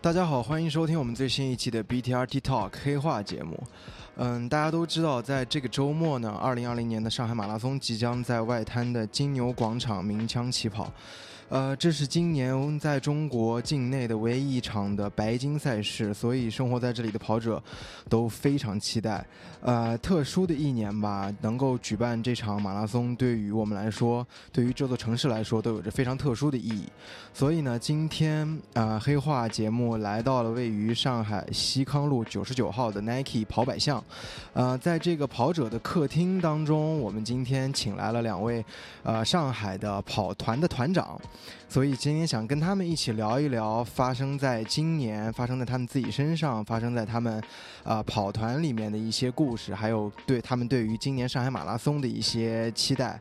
大家好，欢迎收听我们最新一期的 BTRT Talk 黑话节目。大家都知道，在这个周末呢，2020年的上海马拉松即将在外滩的金牛广场鸣枪起跑。这是今年在中国境内的唯一一场的白金赛事，所以生活在这里的跑者都非常期待。特殊的一年吧，能够举办这场马拉松，对于我们来说，对于这座城市来说，都有着非常特殊的意义。所以呢，今天黑话节目来到了位于上海西康路99号的 Nike 跑百巷。在这个跑者的客厅当中，我们今天请来了两位上海的跑团的团长。所以今天想跟他们一起聊一聊发生在今年、发生在他们自己身上、发生在他们跑团里面的一些故事，还有对他们对于今年上海马拉松的一些期待。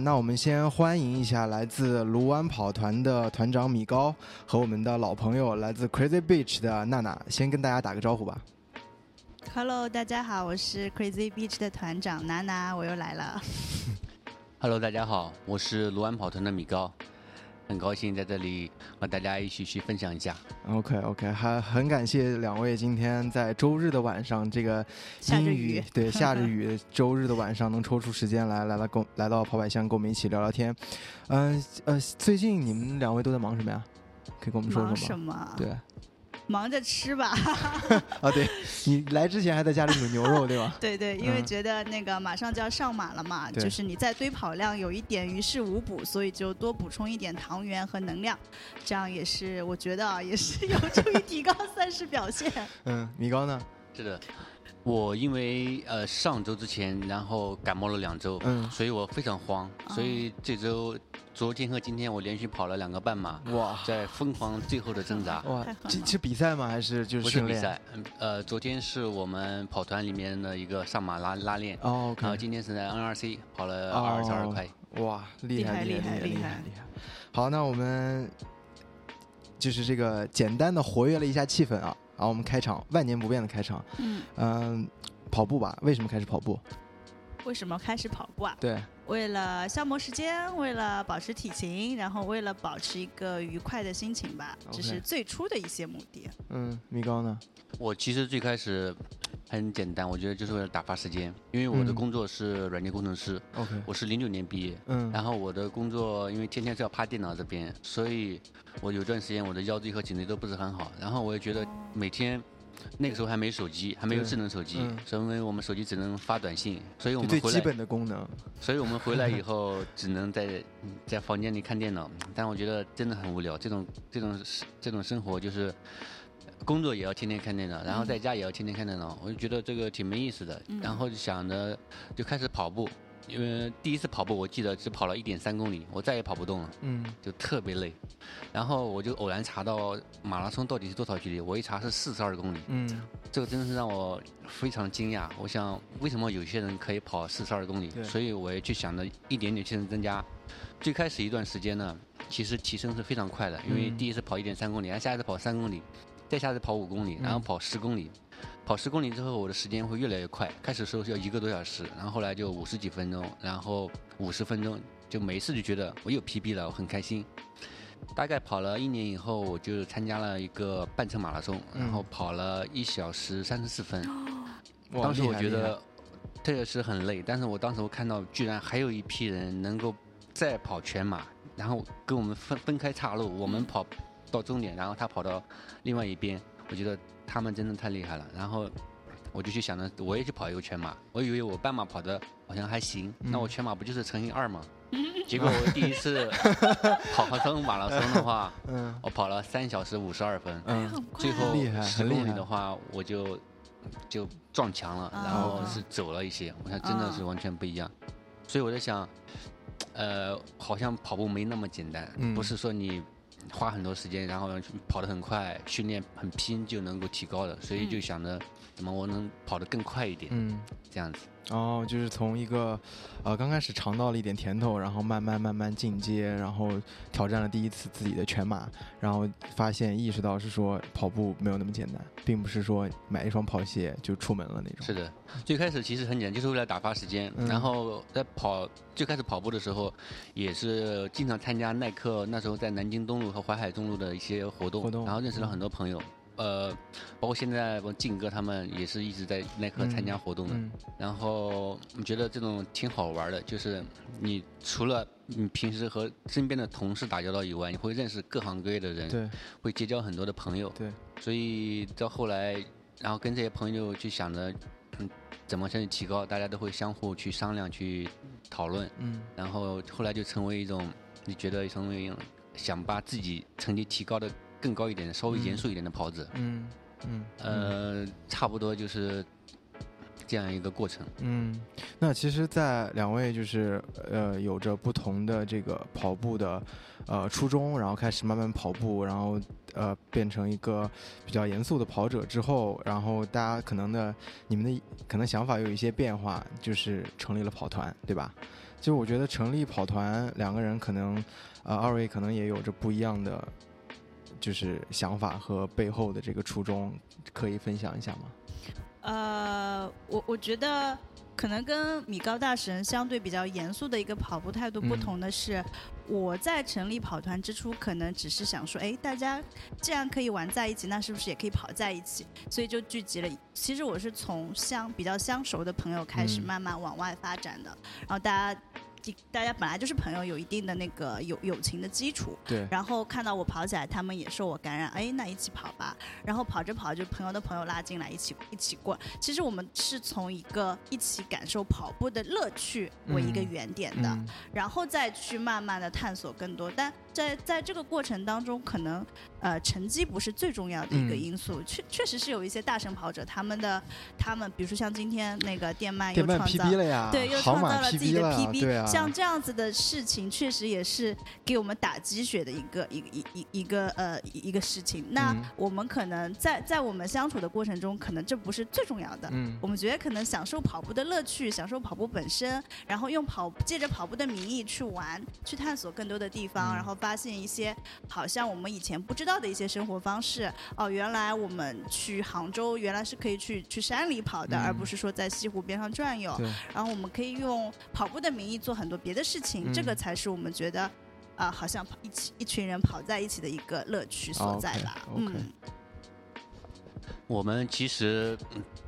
那我们先欢迎一下来自卢湾跑团的团长米高和我们的老朋友来自 Crazy Beach 的娜娜，先跟大家打个招呼吧。Hello， 大家好，我是 Crazy Beach 的团长娜娜，我又来了。Hello， 大家好，我是卢湾跑团的米高。很高兴在这里和大家一起去分享一下。OK， 很感谢两位今天在周日的晚上，这个下着雨周日的晚上能抽出时间来到跑百巷跟我们一起聊聊天。最近你们两位都在忙什么呀？可以跟我们说说吗？忙什么？对，忙着吃吧。啊，对，你来之前还在家里卤牛肉对吧？对，因为觉得那个马上就要上马了嘛，就是你在堆跑量有一点于事无补，所以就多补充一点糖原和能量，这样也是我觉得也是有助于提高赛事表现。米高呢？是的，我因为上周之前然后感冒了2周，所以我非常慌，所以这周昨天和今天我连续跑了2个半马，哇，在疯狂最后的挣扎。哇，这比赛吗？还是就是训练？不是比赛，昨天是我们跑团里面的一个上马拉练，哦， okay， 然后今天是在 NRC 跑了22块。哇，厉害！好，那我们就是这个简单的活跃了一下气氛啊，然后我们开场，万年不变的开场。跑步吧，为什么开始跑步？为什么开始跑步啊？对，为了消磨时间，为了保持体型，然后为了保持一个愉快的心情吧，这是最初的一些目的。米高呢？我其实最开始很简单，我觉得就是为了打发时间，因为我的工作是软件工程师，我是09年毕业，然后我的工作因为天天是要趴电脑这边，所以我有段时间我的腰椎和颈椎都不是很好，然后我也觉得每天。那个时候还没手机，还没有智能手机，所以我们手机只能发短信，所以我们回来最基本的功能。所以我们回来以后只能在房间里看电脑，但我觉得真的很无聊。这种生活就是工作也要天天看电脑，然后在家也要天天看电脑，我就觉得这个挺没意思的。然后就想着就开始跑步，因为第一次跑步我记得只跑了1.3公里，我再也跑不动了，就特别累。然后我就偶然查到马拉松到底是多少距离，我一查是42公里，这个真的是让我非常惊讶。我想为什么有些人可以跑42公里，所以我也去想着一点点去增加。最开始一段时间呢，其实提升是非常快的，因为第一次跑1.3公里，然后下一次跑3公里，再下次跑5公里，然后跑10公里。跑10公里之后，我的时间会越来越快。开始的时候是要1个多小时，然后后来就50几分钟，然后50分钟，就每一次就觉得我有 PB 了，我很开心。大概跑了1年以后，我就参加了一个半程马拉松，然后跑了1小时34分。当时我觉得这也是很累，但是我当时我看到居然还有一批人能够再跑全马，然后跟我们分开岔路，我们跑到终点，然后他跑到另外一边，我觉得他们真的太厉害了。然后我就去想着我也去跑一个全马，我以为我半马跑的好像还行，那我全马不就是乘以2吗？结果我第一次跑马拉松的话，我跑了3小时52分，最后10公里的话我就撞墙了，然后是走了一些，我想真的是完全不一样。所以我在想，好像跑步没那么简单，不是说你花很多时间然后跑得很快，训练很拼就能够提高的，所以就想着怎么我能跑得更快一点，这样子。哦，就是从一个刚开始尝到了一点甜头，然后慢慢进阶，然后挑战了第一次自己的全马，然后发现意识到是说跑步没有那么简单，并不是说买一双跑鞋就出门了那种。是的，最开始其实很简单，就是为了打发时间。然后在最开始跑步的时候，也是经常参加耐克那时候在南京东路和淮海中路的一些活动，然后认识了很多朋友。包括现在靖哥他们也是一直在耐克参加活动的，然后我觉得这种挺好玩的，就是你除了你平时和身边的同事打交道以外，你会认识各行各业的人，对，会结交很多的朋友，对，所以到后来，然后跟这些朋友去想着怎么去提高，大家都会相互去商量、去讨论，然后后来就成为一种你觉得成为想把自己成绩提高的。更高一点稍微严肃一点的跑者，差不多就是这样一个过程。那其实在两位就是有着不同的这个跑步的初衷，然后开始慢慢跑步，然后变成一个比较严肃的跑者之后，然后大家可能的你们的可能想法有一些变化，就是成立了跑团，对吧？就我觉得成立跑团，两个人可能二位可能也有着不一样的就是想法和背后的这个初衷，可以分享一下吗？我觉得可能跟米高大神相对比较严肃的一个跑步态度不同的是，我在成立跑团之初，可能只是想说，哎，大家这样可以玩在一起，那是不是也可以跑在一起？所以就聚集了。其实我是从比较相熟的朋友开始，慢慢往外发展的，然后大家本来就是朋友，有一定的那个友情的基础，对。然后看到我跑起来，他们也受我感染，哎，那一起跑吧。然后跑着跑着，朋友的朋友拉进来，一起过。其实我们是从一个一起感受跑步的乐趣为一个原点的，然后再去慢慢的探索更多。但在这个过程当中，可能成绩不是最重要的一个因素，确实是有一些大神跑者，他们比如说像今天那个电鳗又创造 PB 了呀，对，又创造了自己的 PB， 对啊。像这样子的事情，确实也是给我们打鸡血的一个事情。那我们可能在我们相处的过程中，可能这不是最重要的。我们觉得可能享受跑步的乐趣，享受跑步本身，然后借着跑步的名义去玩，去探索更多的地方，然后发现一些好像我们以前不知道的一些生活方式。哦，原来我们去杭州，原来是可以去山里跑的，而不是说在西湖边上转悠。然后我们可以用跑步的名义做很多别的事情，这个才是我们觉得好像一群人跑在一起的一个乐趣所在吧。我们其实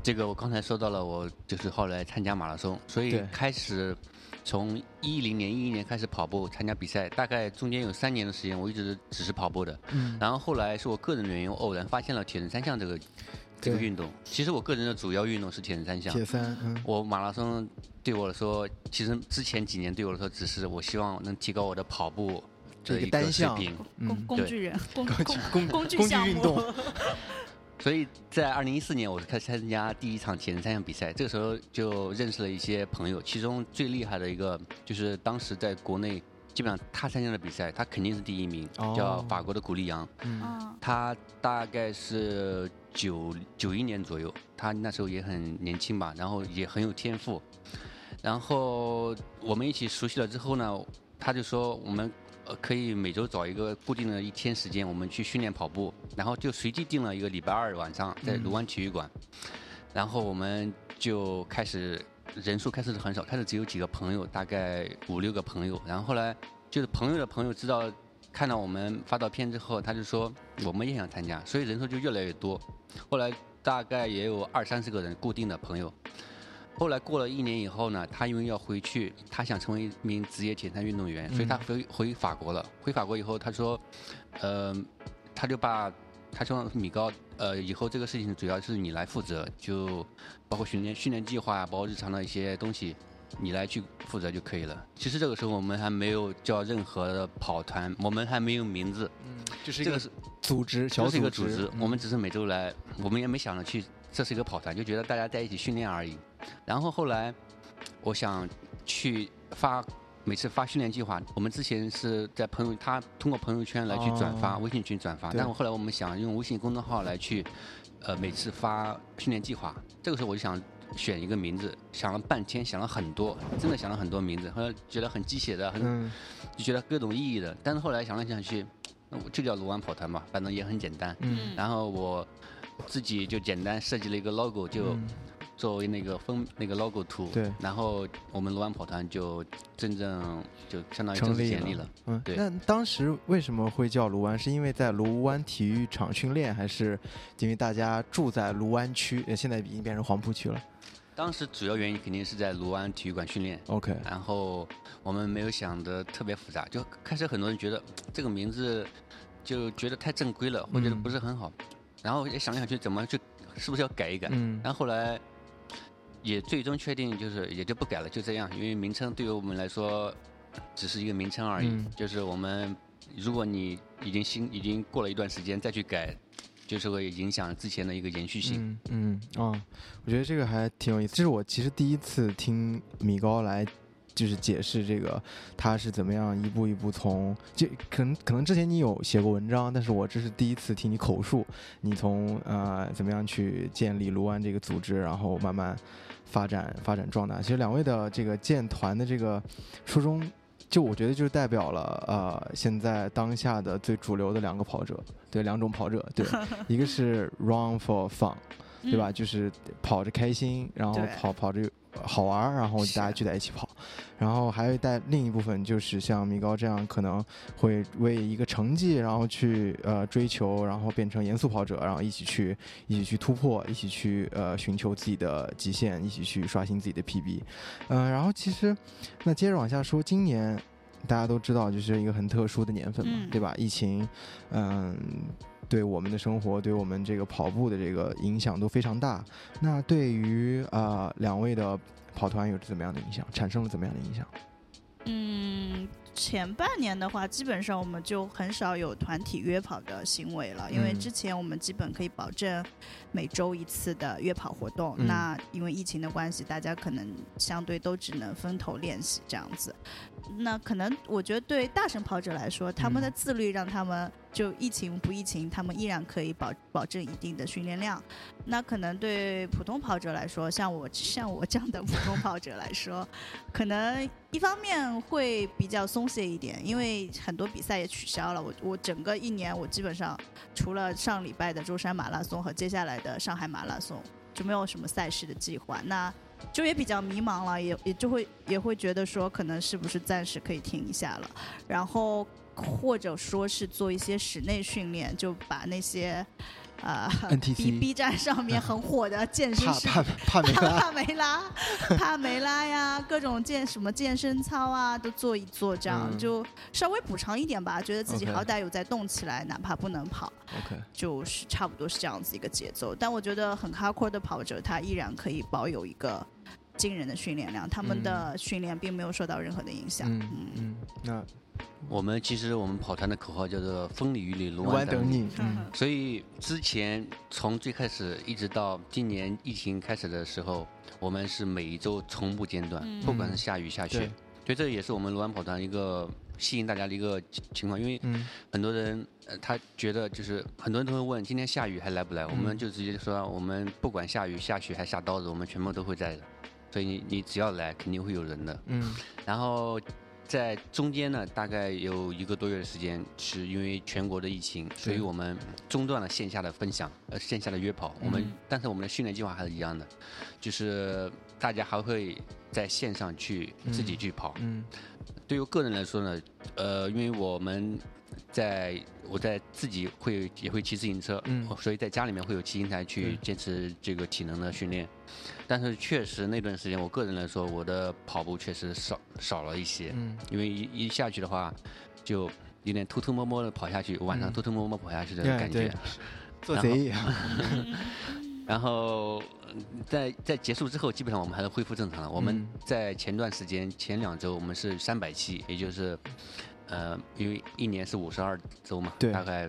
这个我刚才说到了，我就是后来参加马拉松，所以开始从11年开始跑步参加比赛，大概中间有3年的时间我一直只是跑步的，然后后来是我个人原因，我偶然发现了铁人三项这个运动。其实我个人的主要运动是铁人三项，我马拉松对我来说，其实之前几年对我来说，只是我希望能提高我的跑步的一个水平，工具项目。所以在2014年，我开始参加第一场铁人三项比赛，这个时候就认识了一些朋友，其中最厉害的一个就是当时在国内。基本上他参加的比赛，他肯定是第一名，叫法国的古利扬。他大概是91年左右，他那时候也很年轻吧，然后也很有天赋。然后我们一起熟悉了之后呢，他就说我们可以每周找一个固定的一天时间，我们去训练跑步。然后就随机定了一个礼拜2晚上，在卢湾体育馆。然后我们就开始。人数开始很少，开始只有几个朋友，大概5-6个朋友。然后后来就是朋友的朋友知道，看到我们发照片之后，他就说我们也想参加，所以人数就越来越多。后来大概也有20-30个人固定的朋友。后来过了1年以后呢，他因为要回去，他想成为一名职业铁三运动员，所以他回法国了。回法国以后，他说，他说米高，以后这个事情主要是你来负责，就包括训练计划，包括日常的一些东西，你来去负责就可以了。其实这个时候我们还没有叫任何的跑团，我们还没有名字，就是一个组织，小组织。我们只是每周来，我们也没想着去，这是一个跑团，就觉得大家在一起训练而已。然后后来，我想去每次发训练计划，我们之前是在他通过朋友圈来去转发，微信群转发。但后来我们想用微信公众号来去，每次发训练计划。这个时候我就想，选一个名字，想了半天，想了很多，真的想了很多名字，后来觉得很鸡血的，就觉得各种意义的。但是后来想来想去，那我就叫卢湾跑团嘛，反正也很简单。然后我自己就简单设计了一个 logo， 就作为那个 logo 图。对。然后我们卢湾跑团就真正就相当于正式建立了。对。那当时为什么会叫卢湾？是因为在卢湾体育场训练，还是因为大家住在卢湾区？现在已经变成黄埔区了。当时主要原因肯定是在卢湾体育馆训练 ，OK。然后我们没有想的特别复杂，就开始很多人觉得这个名字就觉得太正规了，或者不是很好，然后也想想去怎么去，是不是要改一改？然后后来也最终确定就是也就不改了，就这样，因为名称对于我们来说只是一个名称而已，就是我们如果你已经过了一段时间再去改。就是会影响之前的一个延续性。我觉得这个还挺有意思。这是我其实第一次听米高来就是解释这个他是怎么样一步一步从，就可能之前你有写过文章，但是我这是第一次听你口述，你从怎么样去建立卢湾这个组织，然后慢慢发展壮大。其实两位的这个建团的这个初衷，就我觉得就是代表了现在当下的最主流的两个跑者，对，两种跑者，对，一个是 run for fun， 对吧？就是跑着开心，然后跑着好玩，然后大家聚在一起跑。然后还有另一部分就是像米高这样，可能会为一个成绩，然后去追求，然后变成严肃跑者，然后一起去突破，一起去寻求自己的极限，一起去刷新自己的 PB。然后其实那接着往下说，今年大家都知道就是一个很特殊的年份嘛，对吧？疫情，对我们的生活，对我们这个跑步的这个影响都非常大。那对于两位的跑团有怎么样的影响？产生了怎么样的影响？前半年的话，基本上我们就很少有团体约跑的行为了，因为之前我们基本可以保证每周一次的约跑活动。那因为疫情的关系，大家可能相对都只能分头练习这样子。那可能我觉得对大神跑者来说，他们的自律让他们就疫情不疫情，他们依然可以保证一定的训练量。那可能对普通跑者来说，像我这样的普通跑者来说，可能一方面会比较松懈一点，因为很多比赛也取消了。我整个一年，我基本上除了上礼拜的舟山马拉松和接下来的上海马拉松，就没有什么赛事的计划。那就也比较迷茫了，也会觉得说，可能是不是暂时可以停一下了，然后或者说是做一些室内训练，就把那些B 站上面很火的健身室帕梅拉呀，各种什么健身操啊都做一做，这样就稍微补偿一点吧，觉得自己好歹有在动起来，哪怕不能跑，就是差不多是这样子一个节奏。但我觉得很 hardcore 的跑者，他依然可以保有一个惊人的训练量，他们的训练并没有受到任何的影响。那我们跑团的口号叫做风里雨里卢湾等你，所以之前从最开始一直到今年疫情开始的时候，我们是每一周从不间断，不管是下雨下雪。所以这也是我们卢湾跑团一个吸引大家的一个情况，因为很多人他觉得就是很多人都会问今天下雨还来不来，我们就直接说我们不管下雨下雪还下刀子，我们全部都会在的，所以你只要来肯定会有人的。然后在中间呢，大概有1个多月的时间，是因为全国的疫情，所以我们中断了线下的分享，线下的约跑。但是我们的训练计划还是一样的，就是大家还会在线上去自己去跑。对于我个人来说呢，因为我在自己也会骑自行车，所以在家里面会有骑行台去坚持这个体能的训练。但是确实那段时间，我个人来说，我的跑步确实少了一些，因为一下去的话，就有点偷偷摸摸的跑下去，晚上偷偷摸摸跑下去的感觉，做贼一样。然后在结束之后，基本上我们还是恢复正常了。我们在前段时间前2周，我们是300期，也就是。因为一年是52周嘛，大概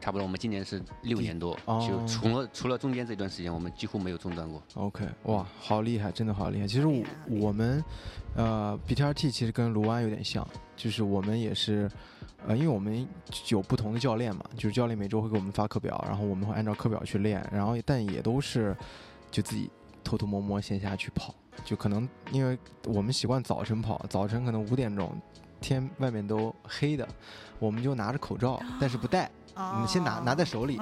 差不多。我们今年是6年多，就除了中间这段时间，我们几乎没有中断过。OK， 哇，好厉害，真的好厉害。其实我们BTRT 其实跟卢湾有点像，就是我们也是。因为我们有不同的教练嘛，就是教练每周会给我们发课表，然后我们会按照课表去练，然后但也都是就自己偷偷摸摸线下去跑，就可能因为我们习惯早晨跑，早晨可能5点钟，天外面都黑的，我们就拿着口罩，但是不戴，我们先拿在手里，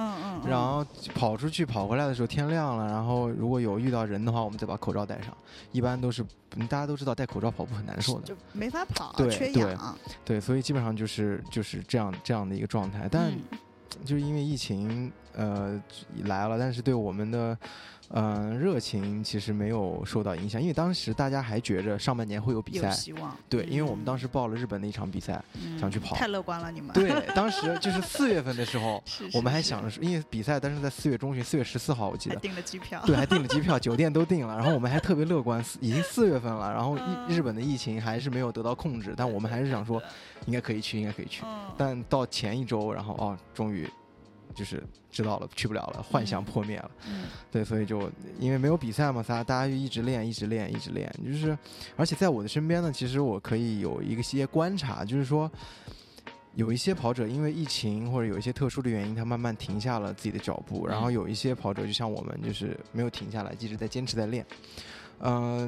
然后跑出去跑回来的时候天亮了，然后如果有遇到人的话，我们再把口罩戴上。一般都是大家都知道戴口罩跑步很难受的，就没法跑，缺氧，对，所以基本上就是这样的一个状态。但就是因为疫情来了，但是对我们的热情其实没有受到影响，因为当时大家还觉着上半年会有比赛，有希望，对，因为我们当时报了日本的一场比赛，想去跑，太乐观了你们。对，当时就是4月份的时候，我们还想着，因为比赛，但是在4月中旬，4月14号我记得，还订了机票，对，还订了机票，酒店都订了，然后我们还特别乐观，已经4月份了，然后日本的疫情还是没有得到控制，但我们还是想说，应该可以去，应该可以去。但到前一周，然后终于。就是知道了去不了了，幻想破灭了，对，所以就因为没有比赛嘛，大家就一直练，就是而且在我的身边呢，其实我可以有一些观察，就是说有一些跑者因为疫情或者有一些特殊的原因，他慢慢停下了自己的脚步，然后有一些跑者就像我们就是没有停下来，一直在坚持在练。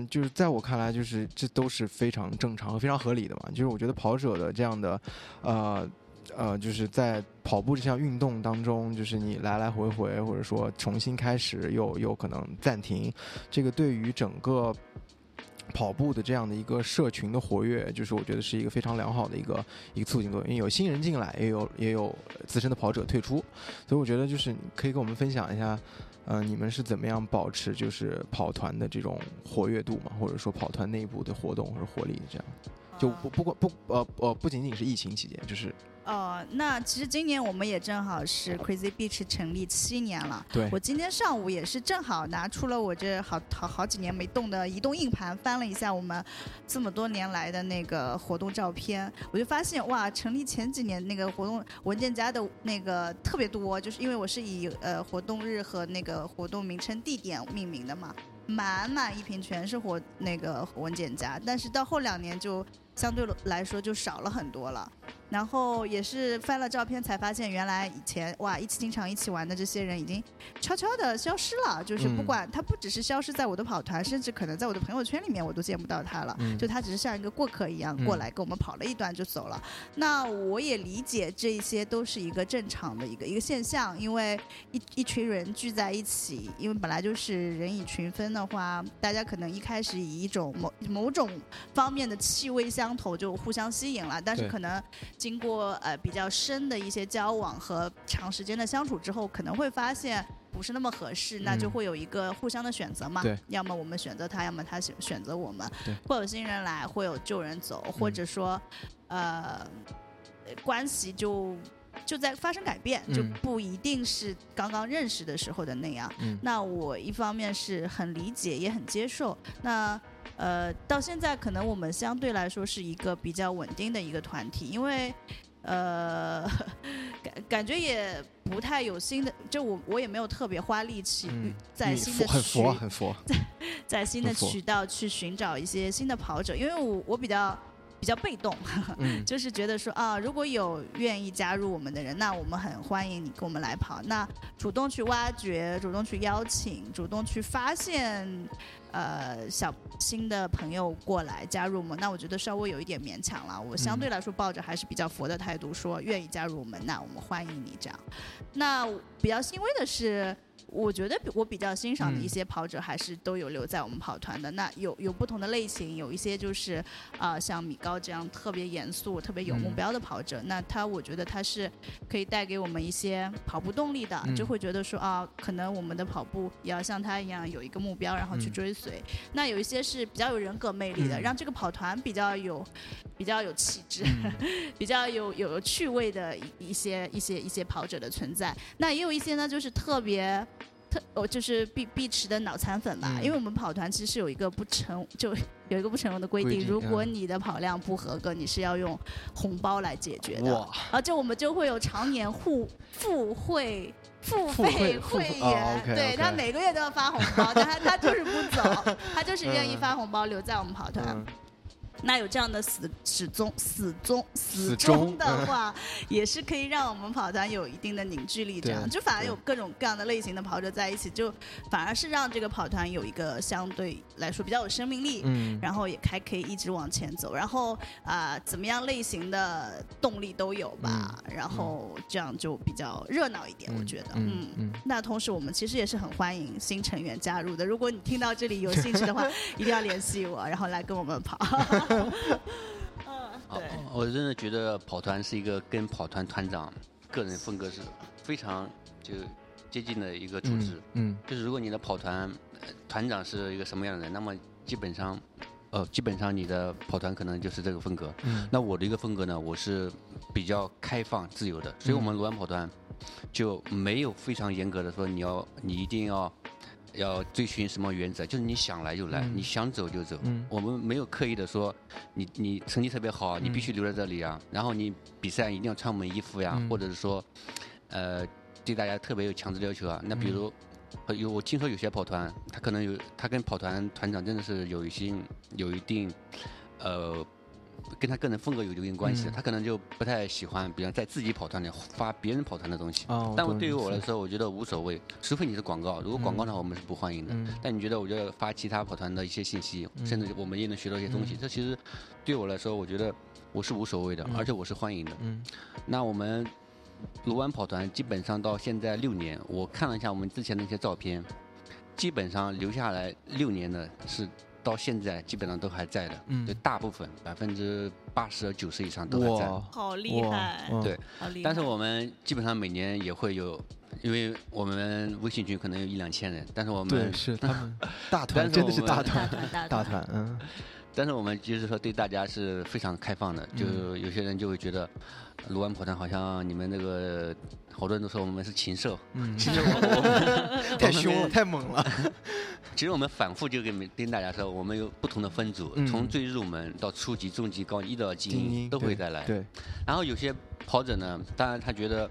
就是在我看来，就是这都是非常正常和非常合理的嘛，就是我觉得跑者的这样的就是在跑步这项运动当中，就是你来来回回，或者说重新开始又可能暂停，这个对于整个跑步的这样的一个社群的活跃，就是我觉得是一个非常良好的一个促进作用，因为有新人进来，也有资深的跑者退出，所以我觉得就是可以跟我们分享一下，你们是怎么样保持就是跑团的这种活跃度嘛，或者说跑团内部的活动或者活力这样。就不仅仅是疫情期间，就是那其实今年我们也正好是 Crazy Beach 成立7年了。对，我今天上午也是正好拿出了我这好几年没动的移动硬盘，翻了一下我们这么多年来的那个活动照片，我就发现哇，成立前几年那个活动文件夹的那个特别多，就是因为我是以活动日和那个活动名称地点命名的嘛，满一瓶全是那个文件夹，但是到后2年就。相对来说就少了很多了，然后也是翻了照片才发现，原来以前哇经常一起玩的这些人已经悄悄的消失了，就是不管他不只是消失在我的跑团，甚至可能在我的朋友圈里面我都见不到他了，就他只是像一个过客一样过来跟我们跑了一段就走了。那我也理解这些都是一个正常的一个现象，因为一群人聚在一起，因为本来就是人以群分的话，大家可能一开始以一种某种方面的气味下相投就互相吸引了，但是可能经过比较深的一些交往和长时间的相处之后，可能会发现不是那么合适，那就会有一个互相的选择嘛，要么我们选择他，要么他选择我们，会有新人来，会有旧人走，或者说关系就在发生改变，就不一定是刚刚认识的时候的那样。那我一方面是很理解也很接受，那到现在可能我们相对来说是一个比较稳定的一个团体，因为感觉也不太有新的，就我也没有特别花力气在新的很佛 在新的渠道去寻找一些新的跑者，因为我比较被动，就是觉得说啊，如果有愿意加入我们的人，那我们很欢迎你跟我们来跑，那主动去挖掘，主动去邀请，主动去发现新的朋友过来加入我们，那我觉得稍微有一点勉强了。我相对来说抱着还是比较佛的态度，说愿意加入我们，那我们欢迎你这样。那比较欣慰的是，我觉得我比较欣赏的一些跑者还是都有留在我们跑团的。那有不同的类型，有一些就是像米高这样特别严肃、特别有目标的跑者，那我觉得他是可以带给我们一些跑步动力的，就会觉得说啊，可能我们的跑步也要像他一样有一个目标，然后去追随。那有一些是比较有人格魅力的，让这个跑团比较有气质、比较有趣味的一些跑者的存在。那也有一些呢，就是就是碧池的脑残粉吧，因为我们跑团其实有一个不成文的规定，如果你的跑量不合格，你是要用红包来解决的。而且我们就会有常年付费会员，对，他每个月都要发红包，但他就是不走，他就是愿意发红包留在我们跑团。那有这样的死忠的话，也是可以让我们跑团有一定的凝聚力，这样就反而有各种各样的类型的跑者在一起，就反而是让这个跑团有一个相对来说比较有生命力，然后也还可以一直往前走，然后怎么样类型的动力都有吧，然后这样就比较热闹一点，我觉得那同时我们其实也是很欢迎新成员加入的，如果你听到这里有兴趣的话一定要联系我，然后来跟我们跑对，我真的觉得跑团是一个跟跑团团长个人风格是非常就接近的一个组织，就是如果你的跑团团长是一个什么样的人，那么基本上你的跑团可能就是这个风格，那我的一个风格呢，我是比较开放自由的，所以我们卢湾跑团就没有非常严格的说你一定要追寻什么原则，就是你想来就来，你想走就走，我们没有刻意的说你成绩特别好你必须留在这里啊，然后你比赛一定要穿我们衣服呀，或者是说对大家特别有强制要求啊，那比如我听说有些跑团他可能他跟跑团团长真的是有一定跟他个人风格有一定关系，他可能就不太喜欢比如在自己跑团里发别人跑团的东西，但对于我来说我觉得无所谓，除非你是广告，如果广告呢我们是不欢迎的，但你觉得我觉得发其他跑团的一些信息，甚至我们也能学到一些东西，这其实对我来说我觉得我是无所谓的，而且我是欢迎的。那我们卢湾跑团基本上到现在6年，我看了一下我们之前的一些照片，基本上留下来6年的是到现在基本上都还在的，就大部分80%-90%以上都还在，好厉害，对，但是我们基本上每年也会有，因为我们微信群可能有1-2千人，但是我们对是他们大团，真的是大团，但是我们就是说对大家是非常开放的，就有些人就会觉得卢湾跑团好像你们那个好多人都说我们是禽兽，其实我们太凶了太猛了。其实我们反复就跟大家说我们有不同的分组，从最入门到初级中级高级到精英都会再来，对，然后有些跑者呢当然他觉得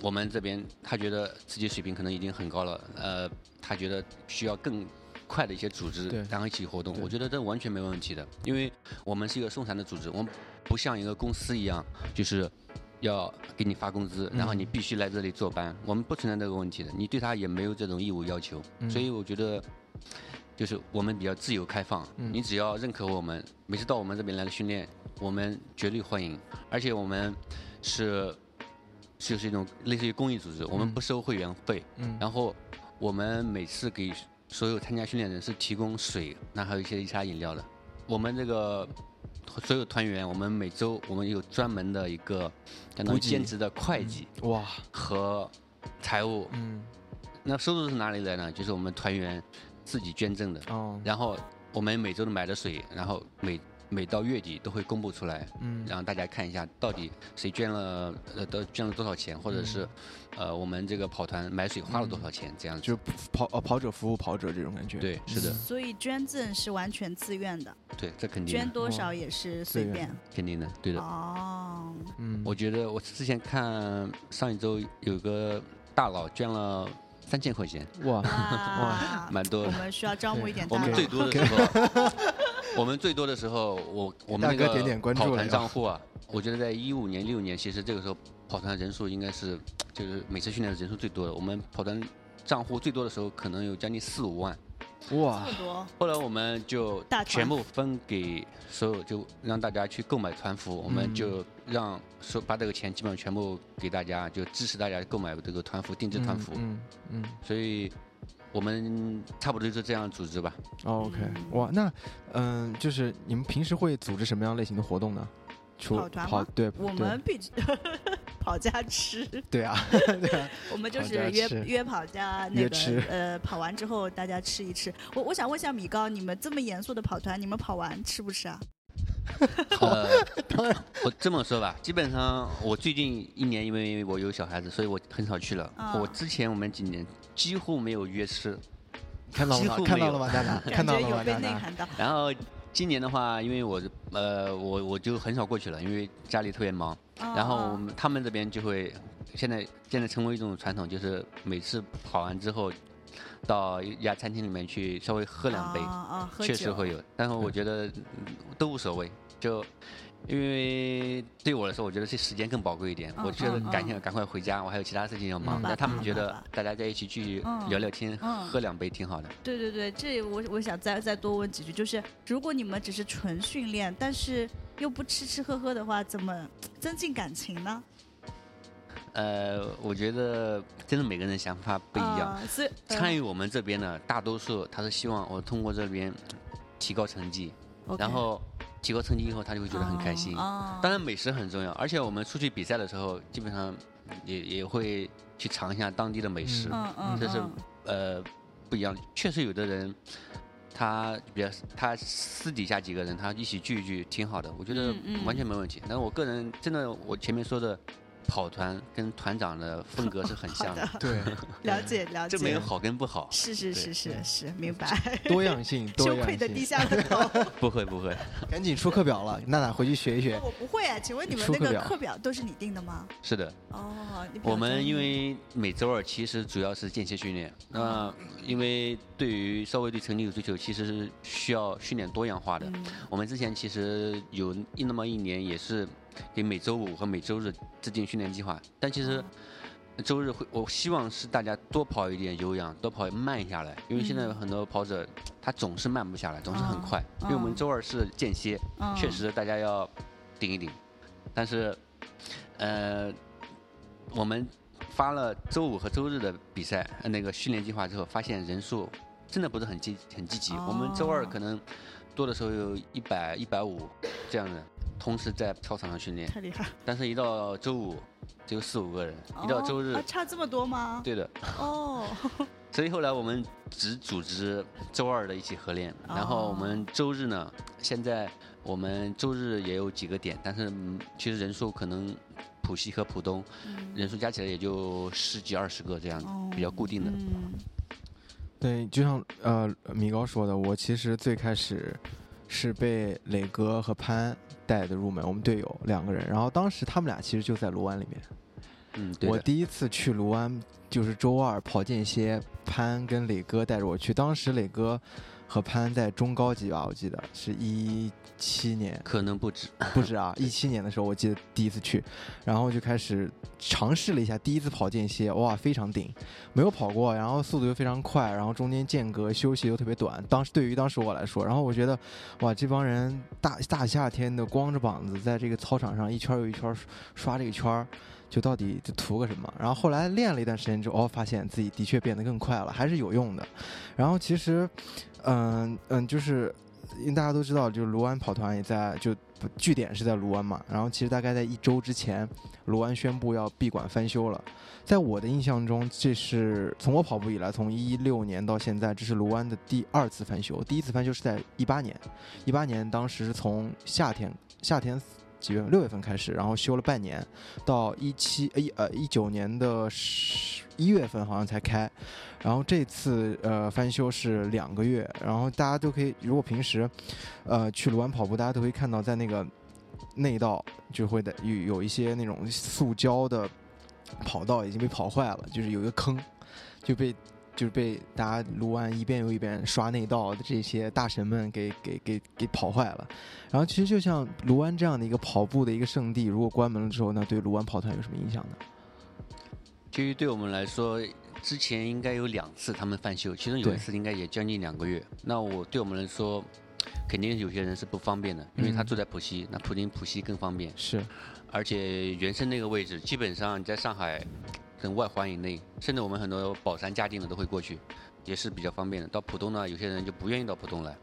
我们这边他觉得自己水平可能已经很高了，他觉得需要更快的一些组织然后一起活动，我觉得这完全没问题的，因为我们是一个松散的组织，我们不像一个公司一样就是要给你发工资，然后你必须来这里坐班，我们不存在这个问题的，你对他也没有这种义务要求，所以我觉得就是我们比较自由开放，你只要认可我们，每次到我们这边来的训练我们绝对欢迎，而且我们是就是一种类似于公益组织，我们不收会员费，然后我们每次给所有参加训练人是提供水，那还有一些其他饮料的。我们这个所有团员，我们每周我们有专门的一个相当于兼职的会计和财务，那收入是哪里来呢？就是我们团员自己捐赠的。然后我们每周都买的水，然后每到月底都会公布出来，让大家看一下到底谁捐了多少钱，或者是我们这个跑团买水花了多少钱，这样就跑者服务跑者这种感觉，对，是的。所以捐赠是完全自愿的，对，这肯定捐多少也是随便，肯定的，对的。我觉得我之前看上一周有个大佬捐了3000块钱，哇，蛮多的。我们需要招募一点大佬。我们最多的时候。我们那个跑团账户啊，我觉得在2015年、2016年，其实这个时候跑团人数应该是就是每次训练的人数最多的。我们跑团账户最多的时候，可能有将近4-5万。哇，这么多！后来我们就全部分给所有，就让大家去购买团服，我们就把这个钱基本上全部给大家，就支持大家购买这个团服、定制团服。所以。我们差不多就是这样组织吧。OK， 哇，那就是你们平时会组织什么样类型的活动呢？跑团吗？对，我们跑家吃。对啊，对啊。我们就是约跑家，那个跑完之后大家吃一吃。我想问一下米高，你们这么严肃的跑团，你们跑完吃不吃啊？我这么说吧，基本上我最近1年因为我有小孩子，所以我很少去了。我之前我们几年几乎没有约吃，看到了吗？大家看到了吗？然后今年的话，因为我就很少过去了，因为家里特别忙。然后他们这边就会现在成为一种传统，就是每次跑完之后。到一家餐厅里面去稍微喝两杯，确实会有，但是我觉得都无所谓，就因为对我来说我觉得这时间更宝贵一点，我觉得赶快回家，我还有其他事情要忙，但他们觉得大家在一起去聊聊天喝两杯挺好的。对对对，这我想再多问几句，就是如果你们只是纯训练但是又不吃喝喝的话，怎么增进感情呢？我觉得真的每个人想法不一样，参与我们这边呢大多数他是希望我通过这边提高成绩，然后提高成绩以后他就会觉得很开心，当然美食很重要，而且我们出去比赛的时候基本上也会去尝一下当地的美食，这是不一样。确实有的人他私底下几个人他一起聚一聚挺好的，我觉得完全没问题，但是我个人真的我前面说的跑团跟团长的风格是很像的，对，了解了解，这没有好跟不好，是，明白。多样性，羞愧的低下了头。不会，赶紧出课表了，娜娜回去学一学。我不会啊，请问你们那个课表都是你定的吗？是的。哦，我们因为每周二其实主要是间歇训练，那因为对于稍微对成绩有追求，其实是需要训练多样化的。我们之前其实有那么一年也是。给每周五和每周日制定训练计划，但其实周日我希望是大家多跑一点有氧，多跑慢下来，因为现在有很多跑者他总是慢不下来，总是很快，因为我们周二是间歇，确实大家要顶一顶，但是我们发了周五和周日的比赛那个训练计划之后，发现人数真的不是很积极，我们周二可能多的时候有100、150这样的同时在操场上训练，太厉害！但是一到周五只有4、5个人，一到周日差这么多吗？对的。哦，所以后来我们只组织周二的一起合练，然后我们周日呢，现在我们周日也有几个点，但是其实人数可能浦西和浦东人数加起来也就10几20个这样，比较固定的。对，就像米高说的，我其实最开始是被磊哥和潘带的入门，我们队友2个人，然后当时他们俩其实就在卢湾里面，我第一次去卢湾就是周二跑间歇，潘跟磊哥带着我去，当时磊哥和潘在中高级吧，我记得是17年，可能不止啊，17年的时候我记得第一次去，然后就开始尝试了一下，第一次跑间歇，哇，非常顶，没有跑过，然后速度又非常快，然后中间间隔休息又特别短，对于当时我来说，然后我觉得哇，这帮人大夏天的光着膀子在这个操场上一圈又一圈刷这一圈，就到底就图个什么？然后后来练了一段时间之后，发现自己的确变得更快了，还是有用的。然后其实，就是因为大家都知道，就是卢湾跑团也在，就据点是在卢湾嘛。然后其实大概在1周之前，卢湾宣布要闭馆翻修了。在我的印象中，这是从我跑步以来，从2016年到现在，这是卢湾的第2次翻修。第一次翻修是在2018年，当时是从夏天。6月份开始，然后修了半年，到19年的1月份好像才开，然后这次翻修是2个月，然后大家都可以，如果平时去卢湾跑步，大家都可以看到在那个内道就会的有一些那种塑胶的跑道已经被跑坏了，就是有一个坑就是被大家卢湾一遍又一遍刷内道的这些大神们给跑坏了，然后其实就像卢湾这样的一个跑步的一个圣地，如果关门了之后，那对卢湾跑团有什么影响呢？其实对我们来说，之前应该有2次他们翻修，其中有一次应该也将近2个月。那对我们来说，肯定有些人是不方便的，因为他住在浦西，那浦西更方便。是，而且原生那个位置，基本上在上海。跟外环以内，甚至我们很多宝山嘉定的都会过去，也是比较方便的。到浦东呢，有些人就不愿意到浦东来，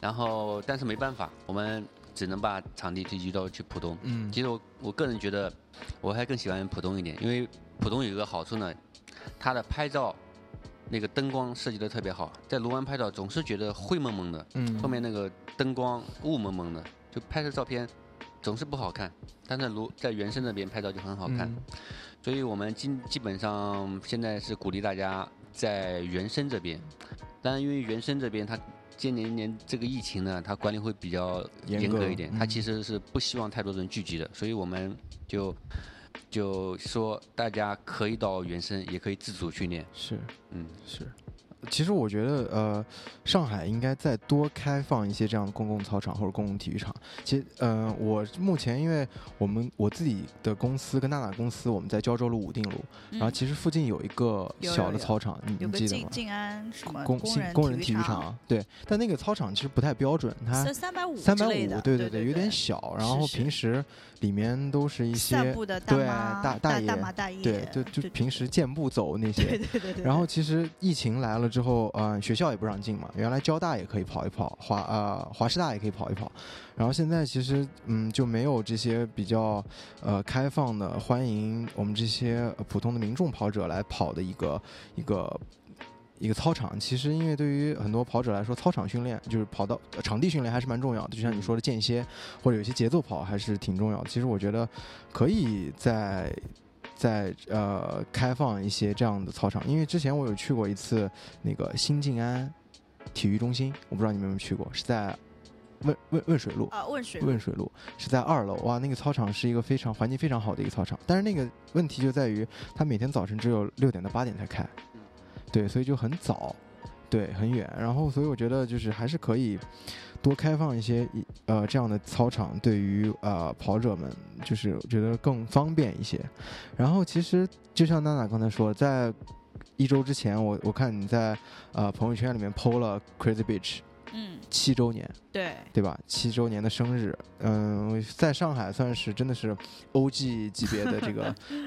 然后但是没办法，我们只能把场地移到去浦东。其实我个人觉得，我还更喜欢浦东一点，因为浦东有一个好处呢，它的拍照那个灯光设计的特别好，在卢湾拍照总是觉得灰蒙蒙的，后面那个灯光雾蒙蒙的，就拍摄照片总是不好看，但是在原生那边拍照就很好看。所以我们基本上现在是鼓励大家在原生这边，当然因为原生这边它今年这个疫情呢，它管理会比较严格一点，它其实是不希望太多人聚集的，所以我们就说大家可以到原生，也可以自主训练。是，其实我觉得上海应该再多开放一些这样的公共操场或者公共体育场。其实我目前因为我自己的公司跟娜娜公司，我们在胶州路武定路，然后其实附近有一个小的操场，你记得吗？静安什么工人体育场，对。但那个操场其实不太标准，它350，对，有点小。然后平时里面都是一些散步的大妈大爷，对，就平时健步走那些。对。然后其实疫情来了之后，学校也不让进嘛，原来交大也可以跑一跑，华师大也可以跑一跑。然后现在其实就没有这些比较开放的欢迎我们这些普通的民众跑者来跑的一个操场。其实因为对于很多跑者来说，操场训练就是跑到场地训练还是蛮重要的，就像你说的间歇或者有些节奏跑还是挺重要的。其实我觉得可以在开放一些这样的操场，因为之前我有去过一次那个新静安体育中心，我不知道你们有没有去过，是在汶水路啊，汶水路是在2楼。哇，那个操场是一个非常环境非常好的一个操场，但是那个问题就在于它每天早晨只有6点到8点才开，对，所以就很早，对，很远。然后所以我觉得就是还是可以多开放一些这样的操场，对于跑者们就是我觉得更方便一些。然后其实就像娜娜刚才说，在1周之前我看你在朋友圈里面 po 了 Crazy Beach 7周年，对吧，7周年的生日。在上海算是真的是 OG 级别的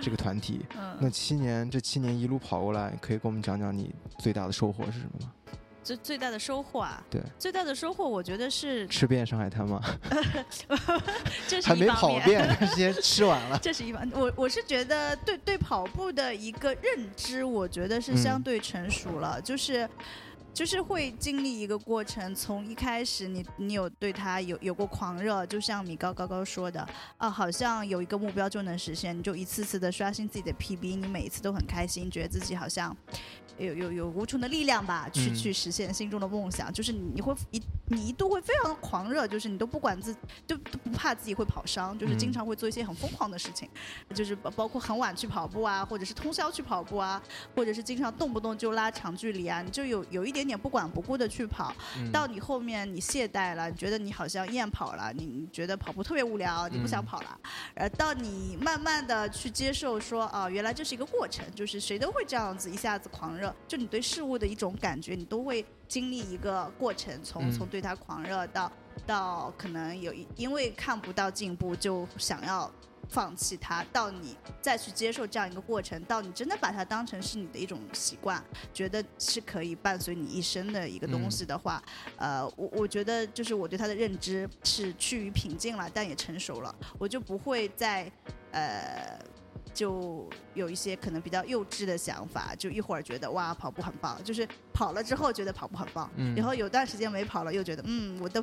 这个团体。那这七年一路跑过来，可以给我们讲讲你最大的收获是什么吗？最大的收获啊，对，最大的收获我觉得是吃遍上海滩吗？这是一方面，还没跑遍，先吃完了。这是一方面，我是觉得对跑步的一个认知，我觉得是相对成熟了，就是会经历一个过程，从一开始你有对它有过狂热，就像米高说的啊，好像有一个目标就能实现，你就一次次的刷新自己的 PB， 你每一次都很开心，觉得自己好像有无穷的力量吧，去实现心中的梦想。就是你一度会非常狂热，就是你都不管都不怕自己会跑伤，就是经常会做一些很疯狂的事情，就是包括很晚去跑步啊，或者是通宵去跑步啊，或者是经常动不动就拉长距离啊，你就有一点不管不顾的去跑。到你后面你懈怠了，你觉得你好像厌跑了，你觉得跑步特别无聊，你不想跑了。到你慢慢的去接受说啊，原来这是一个过程，就是谁都会这样子一下子狂热，就你对事物的一种感觉，你都会经历一个过程，从对它狂热到可能有因为看不到进步就想要放弃它，到你再去接受这样一个过程，到你真的把它当成是你的一种习惯，觉得是可以伴随你一生的一个东西的话，我觉得就是我对它的认知是趋于平静了，但也成熟了。我就不会再就有一些可能比较幼稚的想法，就一会儿觉得哇跑步很棒，就是跑了之后觉得跑步很棒，然后有段时间没跑了又觉得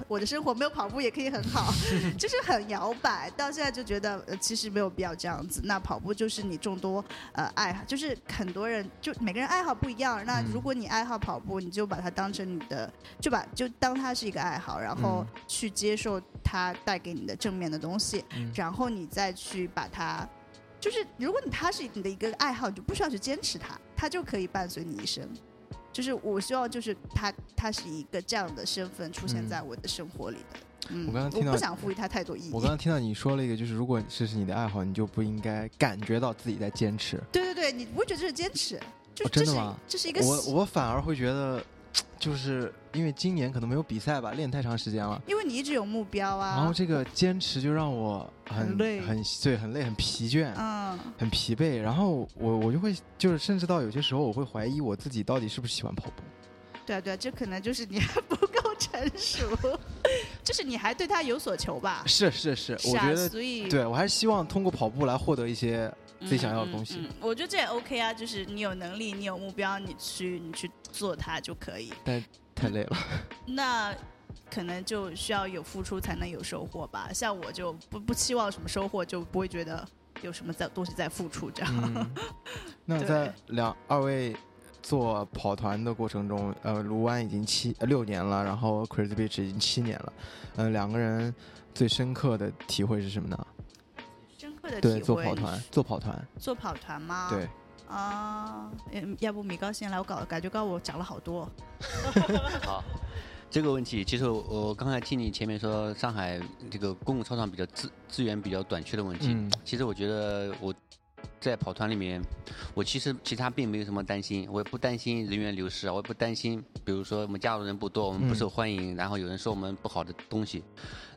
我的生活没有跑步也可以很好，就是很摇摆。到现在就觉得其实没有必要这样子。那跑步就是你众多爱好，就是很多人就每个人爱好不一样，那如果你爱好跑步，你就把它当成你的，就当它是一个爱好，然后去接受它带给你的正面的东西，然后你再去把它，就是如果它是你的一个爱好，你就不需要去坚持它，它就可以伴随你一生。就是我希望就是它是一个这样的身份出现在我的生活里的。我不想赋予它太多意义。我刚刚听到你说了一个，就是如果这是你的爱好，你就不应该感觉到自己在坚持。对，你不会觉得这是坚持，就是真的吗？这是一个我反而会觉得，就是因为今年可能没有比赛吧，练太长时间了。因为你一直有目标啊。然后这个坚持就让我很累，很疲倦，很疲惫。然后我就会就是甚至到有些时候我会怀疑我自己到底是不是喜欢跑步。对，这可能就是你还不够成熟，就是你还对他有所求吧。是，我觉得，所以对我还是希望通过跑步来获得一些自己想要的东西。我觉得这也 OK 啊，就是你有能力，你有目标，你去做它就可以。但太累了，那可能就需要有付出才能有收获吧。像我就不期望什么收获，就不会觉得有什么东西在付出这样。那在二位做跑团的过程中，卢湾已经6年了，然后 Crazy Beach 已经7年了，两个人最深刻的体会是什么呢？深刻的体会，对，做跑团吗？对，啊，要不米高先来，我感觉我讲了好多。好，这个问题其实我刚才听你前面说上海这个公共操场比较资源比较短缺的问题，其实我觉得我在跑团里面，我其实并没有什么担心，我也不担心人员流失，我也不担心比如说我们加入人不多，我们不受欢迎，然后有人说我们不好的东西。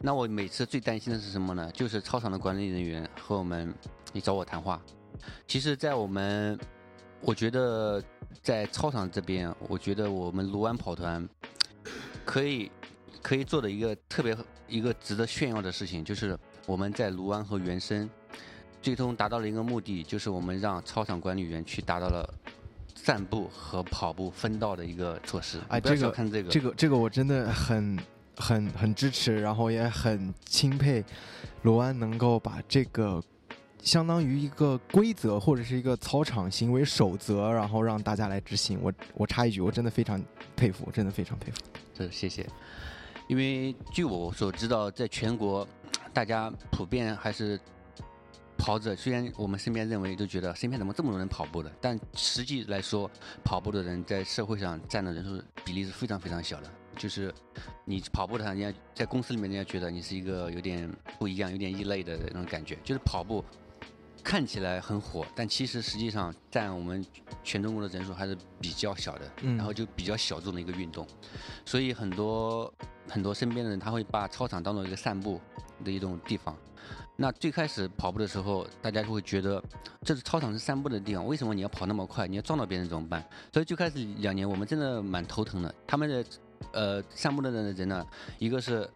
那我每次最担心的是什么呢？就是操场的管理人员和我们你找我谈话。其实在我觉得在操场这边，我觉得我们卢湾跑团可以做的一个值得炫耀的事情，就是我们在卢湾和原生最终达到了一个目的，就是我们让操场管理员去达到了散步和跑步分道的一个措施。哎，不要小看这个我真的很支持，然后也很钦佩卢湾能够把这个相当于一个规则或者是一个操场行为守则，然后让大家来执行。我插一句，我真的非常佩服，真的非常佩服。是，谢谢。因为据我所知道，在全国大家普遍还是跑者，虽然我们身边认为就觉得身边怎么这么多人跑步的，但实际来说跑步的人在社会上占的人数比例是非常非常小的。就是你跑步的人家在公司里面人家觉得你是一个有点不一样有点异类的那种感觉，就是跑步看起来很火，但其实实际上占我们全中国的人数还是比较小的，然后就比较小众的一个运动。所以很多身边的人他会把操场当做一个散步的一种地方。那最开始跑步的时候，大家就会觉得这是操场是散步的地方，为什么你要跑那么快，你要撞到别人怎么办？所以最开始2年我们真的蛮头疼的。他们的散步的人呢，一个是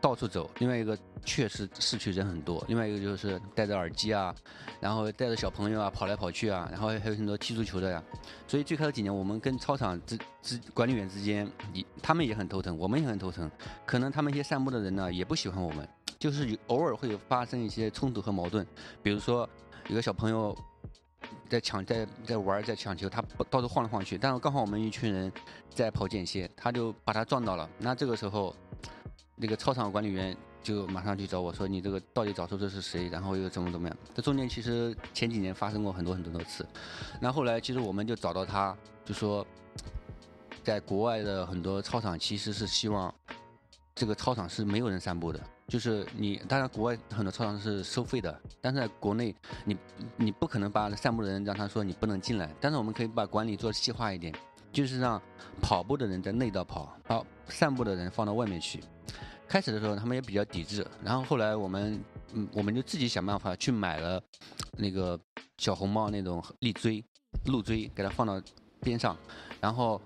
到处走，另外一个确实市区人很多，另外一个就是戴着耳机啊，然后带着小朋友啊跑来跑去啊，然后还有很多踢足球的呀。所以最开始几年我们跟操场管理员之间，他们也很头疼，我们也很头疼。可能他们一些散步的人呢也不喜欢我们，就是偶尔会有发生一些冲突和矛盾。比如说有个小朋友在抢球，他到处晃来晃去，但是刚好我们一群人在跑间歇，他就把他撞到了。那这个时候那个操场管理员就马上去找我说，你这个到底找出这是谁，然后又怎么样。这中间其实前几年发生过很多次。那后来其实我们就找到他，就说在国外的很多操场其实是希望这个操场是没有人散步的，就是你当然国外很多操场是收费的，但是在国内你不可能把散步的人让他说你不能进来。但是我们可以把管理做细化一点，就是让跑步的人在内道跑，把散步的人放到外面去。开始的时候他们也比较抵制，然后后来我们就自己想办法去买了那个小红帽那种路锥给它放到边上。然后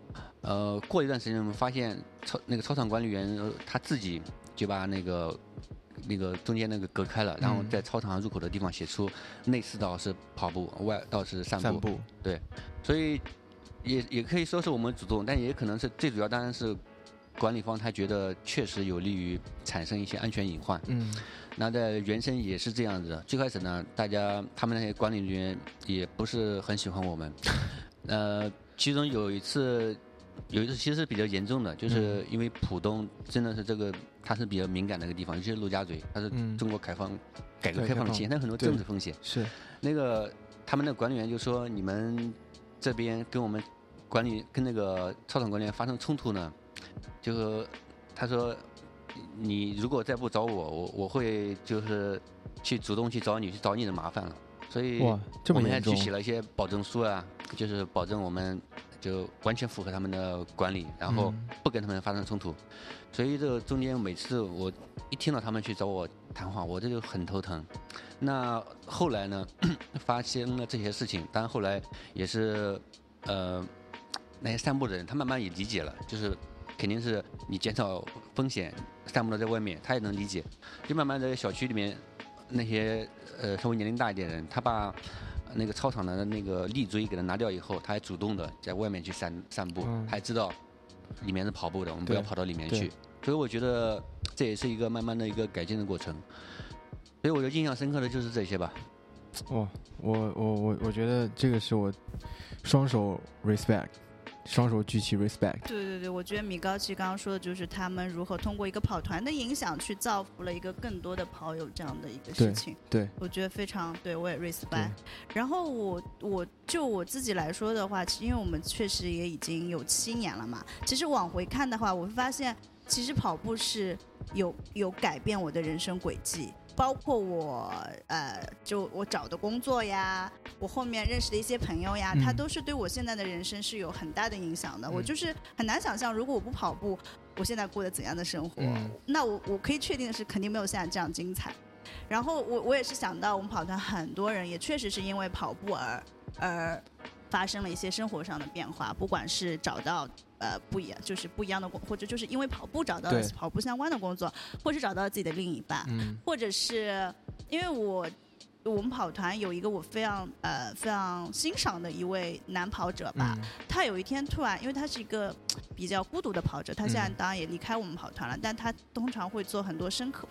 过一段时间我们发现那个操场管理员他自己就把那个中间那个隔开了，然后在操场入口的地方写出内四道是跑步，外道是散步。对，所以也可以说是我们主动，但也可能是最主要当然是管理方他觉得确实有利于产生一些安全隐患。那在原生也是这样子的。最开始呢，他们那些管理人员也不是很喜欢我们。其中有一次其实是比较严重的，就是因为浦东真的是这个它是比较敏感的一个地方，尤其是陆家嘴，它是中国改革开放的期间，它有很多政治风险。是那个他们的管理员就说，你们这边跟我们跟那个操场管理员发生冲突呢，就是他说你如果再不找我会就是去主动去找你的麻烦了。所以我们还举起了一些保证书啊，就是保证我们就完全符合他们的管理，然后不跟他们发生冲突。所以这个中间每次我一听到他们去找我谈话，我这就很头疼。那后来呢，发生了这些事情，但后来也是那些散步的人他慢慢也理解了，就是肯定是你减少风险，散步的在外面他也能理解。就慢慢在小区里面那些稍微年龄大一点的人，他把那个操场的那个立锥给他拿掉以后，他还主动的在外面去散步，还知道里面是跑步的，我们不要跑到里面去。所以我觉得这也是一个慢慢的一个改进的过程。所以我觉得印象深刻的就是这些吧。我觉得这个是我双手 respect。双手举起 respect。 对对对，我觉得米高奇刚刚说的就是他们如何通过一个跑团的影响去造福了一个更多的跑友这样的一个事情。 对，我觉得非常对，我也 respect。 然后我就我自己来说的话，因为我们确实也已经有7年了嘛，其实往回看的话，我会发现其实跑步是有改变我的人生轨迹，包括我就我找的工作呀，我后面认识的一些朋友呀，他都是对我现在的人生是有很大的影响的。我就是很难想象，如果我不跑步，我现在过得怎样的生活。那我可以确定的是，肯定没有现在这样精彩。然后我也是想到，我们跑团很多人也确实是因为跑步而发生了一些生活上的变化，不管是找到不一样的，或者就是因为跑步找到了跑步相关的工作，或是找到自己的另一半，或者是因为我们跑团有一个我非常欣赏的一位男跑者吧，他有一天突然，因为他是一个比较孤独的跑者，他现在当然也离开我们跑团了，但他通常会做很多深刻。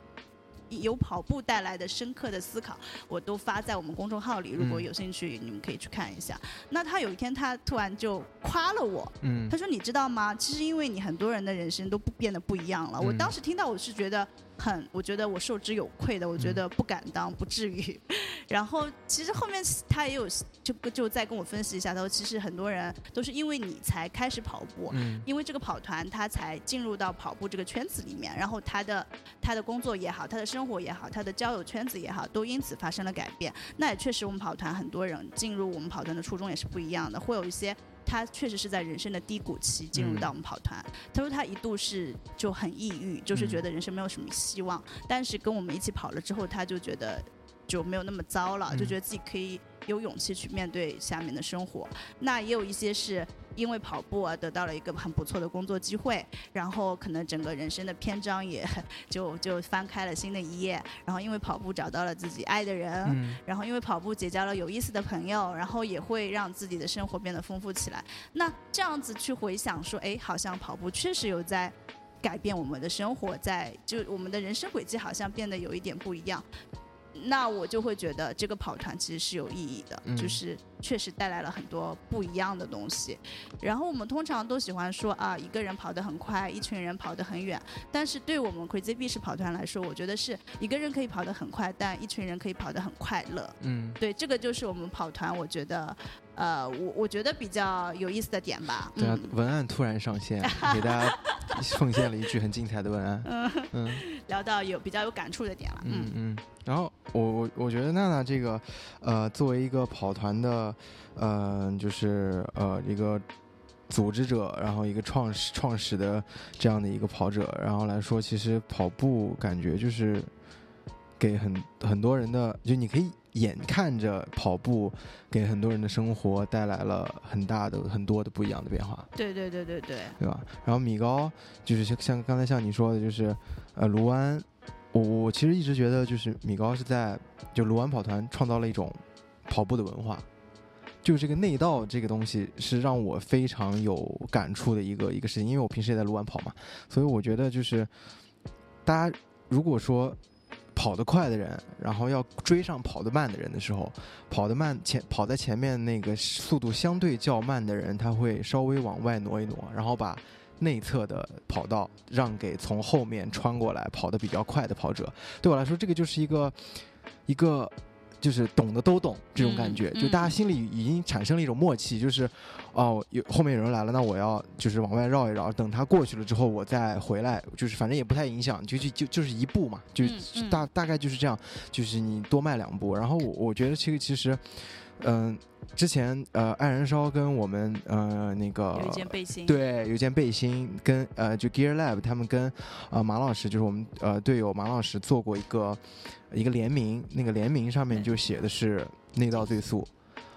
由跑步带来的深刻的思考，我都发在我们公众号里，如果有兴趣你们可以去看一下。那他有一天他突然就夸了我，他说你知道吗，其实因为你很多人的人生都变得不一样了。我当时听到我是觉得我觉得我受之有愧的，我觉得不敢当，不至于。然后其实后面他也有就再跟我分析一下，他说其实很多人都是因为你才开始跑步，因为这个跑团他才进入到跑步这个圈子里面，然后他的工作也好，他的生活也好，他的交友圈子也好，都因此发生了改变。那也确实我们跑团很多人进入我们跑团的初衷也是不一样的，会有一些他确实是在人生的低谷期进入到我们跑团。他说他一度是就很抑郁，就是觉得人生没有什么希望，但是跟我们一起跑了之后，他就觉得就没有那么糟了，就觉得自己可以有勇气去面对下面的生活。那也有一些是因为跑步得到了一个很不错的工作机会，然后可能整个人生的篇章也就翻开了新的一页，然后因为跑步找到了自己爱的人，然后因为跑步结交了有意思的朋友，然后也会让自己的生活变得丰富起来。那这样子去回想说，哎，好像跑步确实有在改变我们的生活，就我们的人生轨迹好像变得有一点不一样。那我就会觉得这个跑团其实是有意义的，就是确实带来了很多不一样的东西。然后我们通常都喜欢说啊，一个人跑得很快，一群人跑得很远，但是对我们 Crazy Beach 跑团来说，我觉得是一个人可以跑得很快，但一群人可以跑得很快乐。对，这个就是我们跑团我觉得我觉得比较有意思的点吧。对啊，文案突然上线给大家奉献了一句很精彩的文案。聊到比较有感触的点了。然后我觉得娜娜这个作为一个跑团的就是一个组织者，然后一个创始的这样的一个跑者，然后来说，其实跑步感觉就是给很多人的，就你可以眼看着跑步给很多人的生活带来了很多的不一样的变化。对吧。然后米高就是像刚才像你说的，就是卢湾，我其实一直觉得就是米高是在就卢湾跑团创造了一种跑步的文化，就这个内道这个东西是让我非常有感触的一个事情，因为我平时也在卢湾跑嘛，所以我觉得就是大家如果说跑得快的人，然后要追上跑得慢的人的时候，跑在前面那个速度相对较慢的人，他会稍微往外挪一挪，然后把内侧的跑道让给从后面穿过来跑得比较快的跑者。对我来说，这个就是一个就是懂的都懂这种感觉，就大家心里已经产生了一种默契，就是哦，后面有人来了，那我要就是往外绕一绕，等他过去了之后我再回来，就是反正也不太影响，就是一步嘛，就大概就是这样，就是你多迈2步。然后我觉得这个其实之前爱燃烧跟我们那个有一件背心跟就 Gear Lab 他们跟马老师，就是我们队友马老师做过一个联名，那个联名上面就写的是内道最速。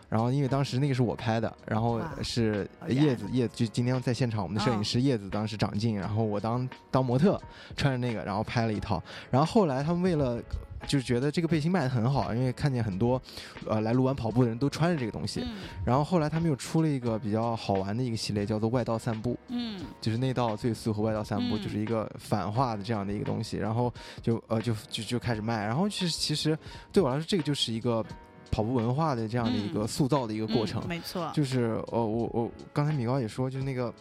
然后因为当时那个是我拍的，然后是叶子就今天在现场我们的摄影师叶子当时长进，然后我当模特穿着那个，然后拍了一套。然后后来他们为了就是觉得这个背心卖得很好，因为看见很多来卢湾跑步的人都穿着这个东西，然后后来他们又出了一个比较好玩的一个系列，叫做外道散步，就是内道最速和外道散步，就是一个反化的这样的一个东西，然后就开始卖。然后其实对我来说，这个就是一个跑步文化的这样的一个塑造的一个过程。没错，就是我刚才米高也说，就是那个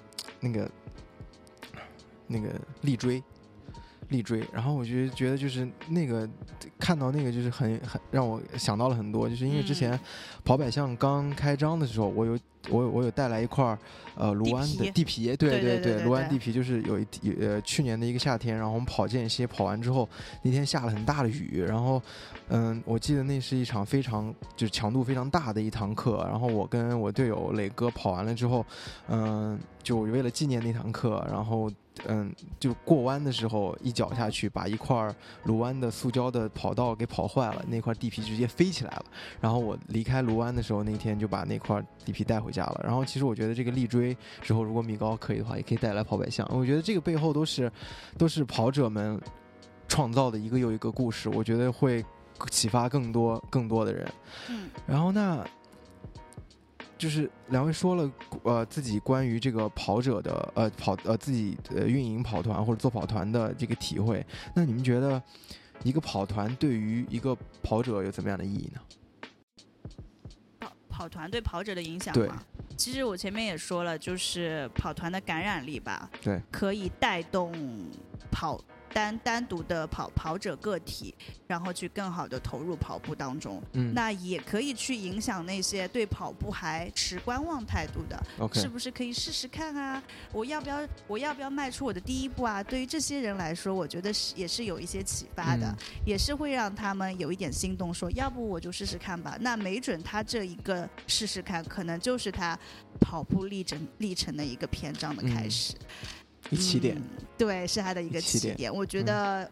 立锥，然后我就觉得就是那个看到那个就是很让我想到了很多，就是因为之前跑百项刚开张的时候，我有带来一块卢湾的地皮，对，卢湾地皮就是有去年的一个夏天，然后我们跑间歇，跑完之后那天下了很大的雨，然后我记得那是一场非常就是强度非常大的一堂课，然后我跟我队友磊哥跑完了之后，就为了纪念那堂课，然后就过弯的时候一脚下去，把一块卢湾的塑胶的跑道给跑坏了，那块地皮直接飞起来了。然后我离开卢湾的时候，那天就把那块地皮带回家了。然后其实我觉得这个立锥之后，如果米高可以的话，也可以带来跑百项。我觉得这个背后都是跑者们创造的一个又一个故事，我觉得会启发更多的人。然后那就是两位说了，自己关于这个跑者的自己运营跑团或者做跑团的这个体会。那你们觉得一个跑团对于一个跑者有怎么样的意义呢？跑团对跑者的影响吗？其实我前面也说了，就是跑团的感染力吧，对，可以带动单独的跑者个体，然后去更好的投入跑步当中。那也可以去影响那些对跑步还持观望态度的，是不是可以试试看啊？我要不要迈出我的第一步啊？对于这些人来说，我觉得也是有一些启发的，也是会让他们有一点心动，说要不我就试试看吧。那没准他这一个试试看，可能就是他跑步历程的一个篇章的开始。起点，对，是他的一个起点。我觉得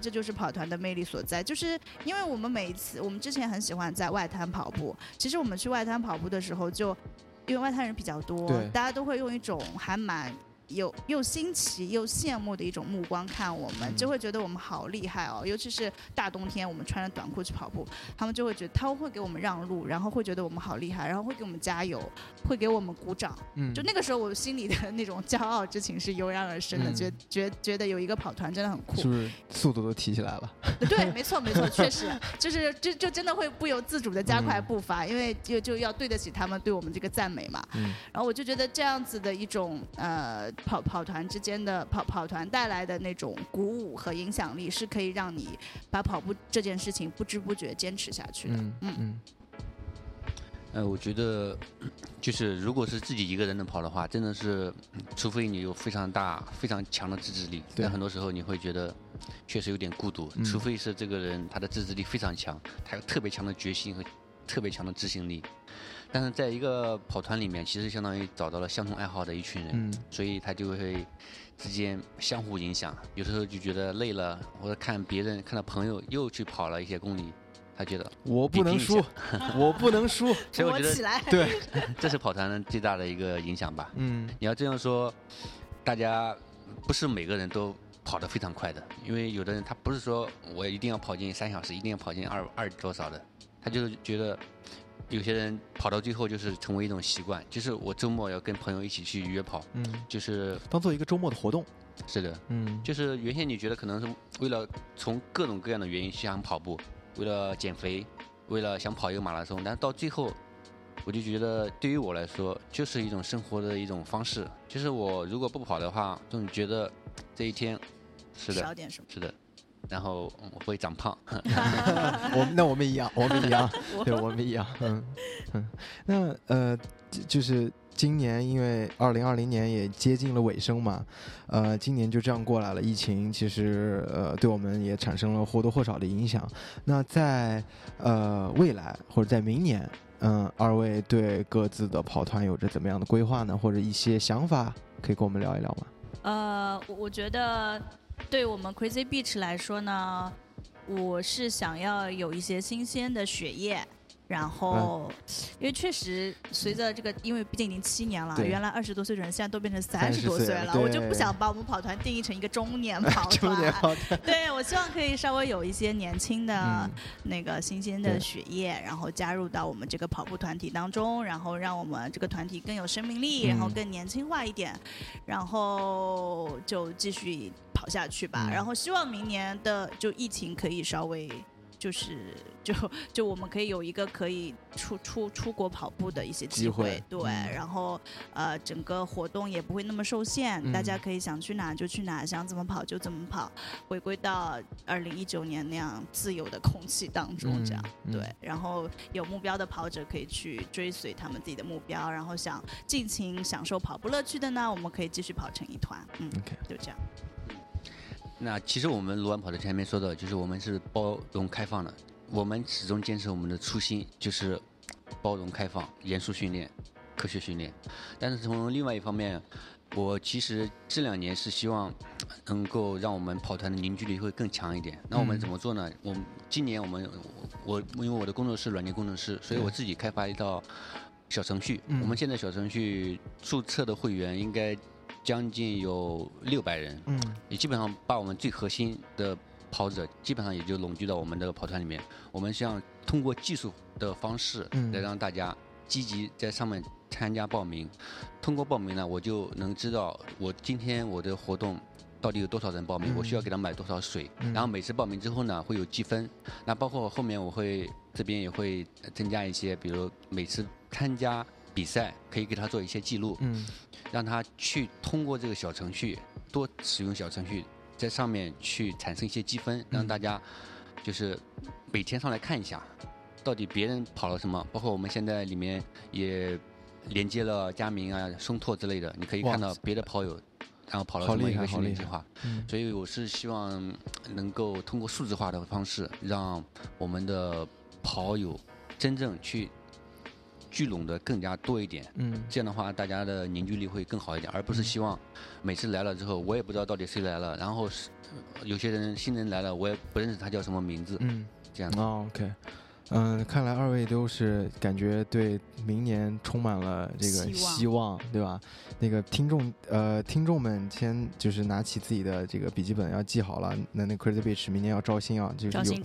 这就是跑团的魅力所在，就是因为我们每一次，我们之前很喜欢在外滩跑步，其实我们去外滩跑步的时候，就因为外滩人比较多，大家都会用一种还蛮又新奇又羡慕的一种目光看我们，就会觉得我们好厉害哦。尤其是大冬天，我们穿着短裤去跑步，他们就会觉得，他会给我们让路，然后会觉得我们好厉害，然后会给我们加油，会给我们鼓掌。就那个时候，我心里的那种骄傲之情是油然而生的，觉得有一个跑团真的很酷，是不是？速度都提起来了。对，没错，确实就是就真的会不由自主的加快步伐，因为就要对得起他们对我们这个赞美嘛。然后我就觉得这样子的一种跑团之间的跑团带来的那种鼓舞和影响力，是可以让你把跑步这件事情不知不觉坚持下去的。我觉得就是如果是自己一个人能跑的话，真的是除非你有非常大非常强的自制力，但很多时候你会觉得确实有点孤独，除非是这个人他的自制力非常强，他有特别强的决心和特别强的执行力。但是在一个跑团里面，其实相当于找到了相同爱好的一群人，所以他就会之间相互影响。有时候就觉得累了，或者看别人看到朋友又去跑了一些公里，他觉得我不能输，所以我觉得对，这是跑团最大的一个影响吧。你要这样说，大家不是每个人都跑得非常快的，因为有的人他不是说我一定要跑进3小时，一定要跑进二多少的，他就是觉得。有些人跑到最后就是成为一种习惯，就是我周末要跟朋友一起去约跑，就是当做一个周末的活动。是的，就是原先你觉得可能是为了从各种各样的原因想跑步，为了减肥，为了想跑一个马拉松，但到最后，我就觉得对于我来说，就是一种生活的一种方式。就是我如果不跑的话，总觉得这一天，是的，少点什么，是的。然后我会长胖。我们一样，对，我们一样。那就是今年因为2020年也接近了尾声嘛，今年就这样过来了。疫情其实对我们也产生了或多或少的影响。那在未来或者在明年，二位对各自的跑团有着怎么样的规划呢？或者一些想法可以跟我们聊一聊吗？我觉得。对我们 Crazy Beach 来说呢，我是想要有一些新鲜的血液，然后因为确实随着这个，因为毕竟已经7年了，原来20多岁的人现在都变成30多岁了，我就不想把我们跑团定义成一个中年跑团。对，我希望可以稍微有一些年轻的那个新鲜的血液，然后加入到我们这个跑步团体当中，然后让我们这个团体更有生命力，然后更年轻化一点，然后就继续跑下去吧。然后希望明年的就疫情可以稍微就是我们可以有一个可以出国跑步的一些机会对、嗯、然后整个活动也不会那么受限、嗯、大家可以想去哪就去哪，想怎么跑就怎么跑，回归到2019年那样自由的空气当中这样、嗯嗯、对，然后有目标的跑者可以去追随他们自己的目标，然后想尽情享受跑步乐趣的呢，我们可以继续跑成一团，嗯， okay. 就这样。那其实我们卢湾跑的前面说的就是我们是包容开放的，我们始终坚持我们的初心，就是包容开放，严肃训练，科学训练。但是从另外一方面，我其实这2年是希望能够让我们跑团的凝聚力会更强一点。那我们怎么做呢？我们今年我因为我的工作是软件工程师，所以我自己开发一道小程序。我们现在小程序注册的会员应该将近有600人，嗯，也基本上把我们最核心的跑者基本上也就拢聚到我们的跑团里面。我们想通过技术的方式来让大家积极在上面参加报名。通过报名呢，我就能知道我今天我的活动到底有多少人报名，我需要给他买多少水，然后每次报名之后呢会有积分。那包括后面我会这边也会增加一些，比如每次参加比赛可以给他做一些记录，让他去通过这个小程序，多使用小程序，在上面去产生一些积分，让大家就是每天上来看一下到底别人跑了什么。包括我们现在里面也连接了佳明啊、松拓之类的，你可以看到别的跑友然后跑了什么一个训练计划。所以我是希望能够通过数字化的方式让我们的跑友真正去聚拢的更加多一点，这样的话大家的凝聚力会更好一点，而不是希望每次来了之后我也不知道到底谁来了，然后有些人新人来了我也不认识他叫什么名字，这样的。OK， 看来2位都是感觉对明年充满了这个希望，对吧？那个听众们先就是拿起自己的这个笔记本要记好了，那 Crazy Beach 明年要招新啊，就是有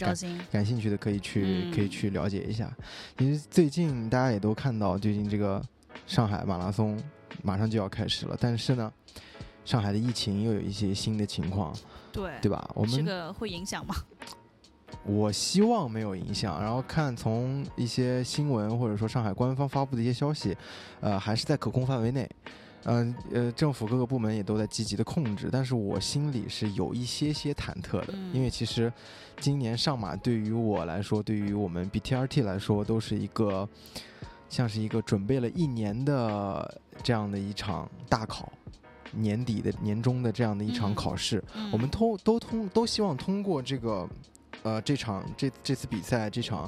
感兴趣的可以去了解一下。其实最近大家也都看到，最近这个上海马拉松马上就要开始了，但是呢，上海的疫情又有一些新的情况，对吧？我们这个会影响吗？我希望没有影响，然后看从一些新闻或者说上海官方发布的一些消息，还是在可控范围内，政府各个部门也都在积极的控制，但是我心里是有一些忐忑的，因为其实今年上马对于我来说，对于我们 BTRT 来说，都是一个像是一个准备了1年的这样的一场大考，年底的年终的这样的一场考试，我们都希望通过这个这次比赛，这场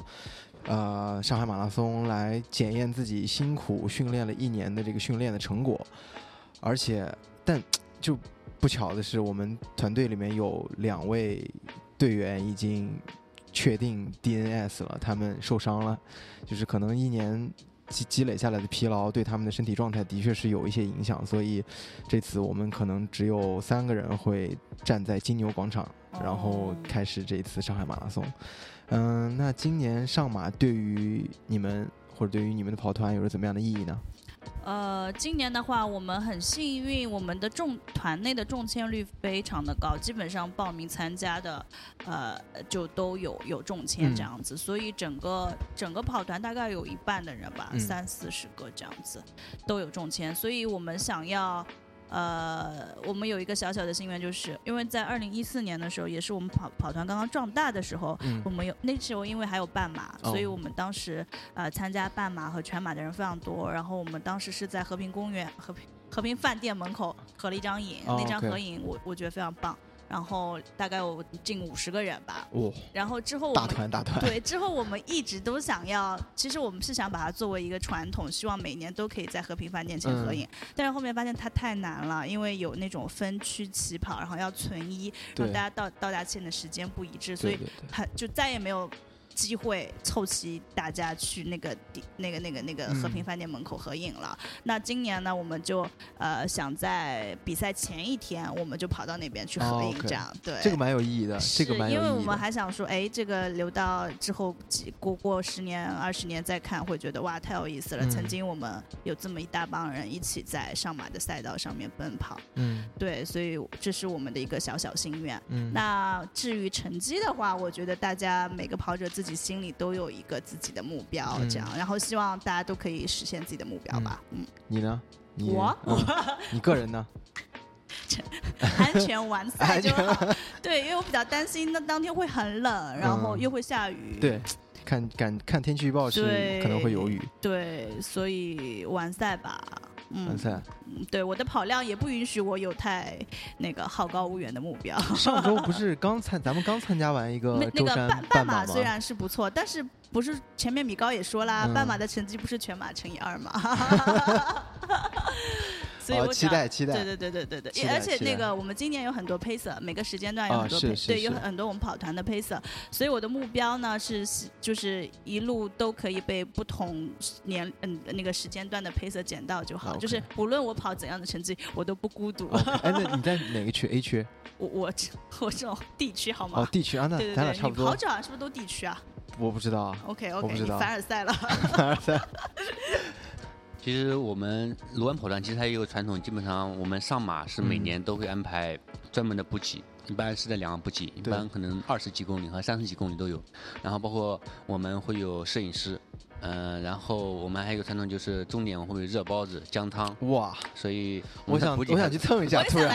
上海马拉松来检验自己辛苦训练了1年的这个训练的成果。而且但就不巧的是，我们团队里面有2位队员已经确定 DNS 了，他们受伤了，就是可能1年积累下来的疲劳对他们的身体状态的确是有一些影响，所以这次我们可能只有3个人会站在金牛广场，然后开始这一次上海马拉松。那今年上马对于你们或者对于你们的跑团有着怎么样的意义呢？今年的话我们很幸运，我们的团内的中签率非常的高，基本上报名参加的就都有中签这样子，所以整个跑团大概有一半的人吧，30-40个这样子都有中签。所以我们想要我们有一个小小的心愿，就是因为在2014年的时候，也是我们跑团刚刚壮大的时候，我们有那时候因为还有半马，所以我们当时参加半马和全马的人非常多。然后我们当时是在和平公园、和平饭店门口合了一张影，那张合影我觉得非常棒。然后大概有近50个人吧，然后之后我们大团对，之后我们一直都想要，其实我们是想把它作为一个传统，希望每年都可以在和平饭店前合影，但是后面发现它太难了，因为有那种分区起跑，然后要存一，然后大家到达线的时间不一致，所以就再也没有机会凑齐大家去那个和平饭店门口合影了。那今年呢，我们就想在比赛前一天，我们就跑到那边去合影，这样。对，这个蛮有意义的，这个蛮有意义的。因为我们还想说，哎，这个留到之后过10年、20年再看，会觉得哇，太有意思了。曾经我们有这么一大帮人一起在上马的赛道上面奔跑，对，所以这是我们的一个小小心愿。那至于成绩的话，我觉得大家每个跑者自己心里都有一个自己的目标，这样，然后希望大家都可以实现自己的目标吧。你呢？你个人呢？安全完赛就好。对，因为我比较担心那当天会很冷，然后又会下雨。对。看天气预报是可能会有雨，对，所以完赛吧，完赛。对，我的跑量也不允许我有太那个好高骛远的目标。上周不是咱们刚参加完一个周山半马虽然是不错，但是不是前面米高也说啦，半马的成绩不是全马乘以2嘛。所以我期待，对，而且那个我们今年有很多 pacer， 每个时间段有很多 pacer， 对，有很多我们跑团的 pacer， 所以我的目标呢是就是一路都可以被不同年那个时间段的 pacer 捡到就好，就是无论我跑怎样的成绩，我都不孤独。哎，那你在哪个区 ？A 区？我这种地区好吗？哦，地区啊，那咱俩差不多。你跑者是不是都地区啊？我不知道啊。OK， 你凡尔赛了。凡尔赛。其实我们卢湾跑团其实它也有传统，基本上我们上马是每年都会安排专门的补给，一般是在两个补给，一般可能20几公里和30几公里都有，然后包括我们会有摄影师，然后我们还有传统就是终点会有热包子、姜汤。哇！所以我想去蹭一下，突然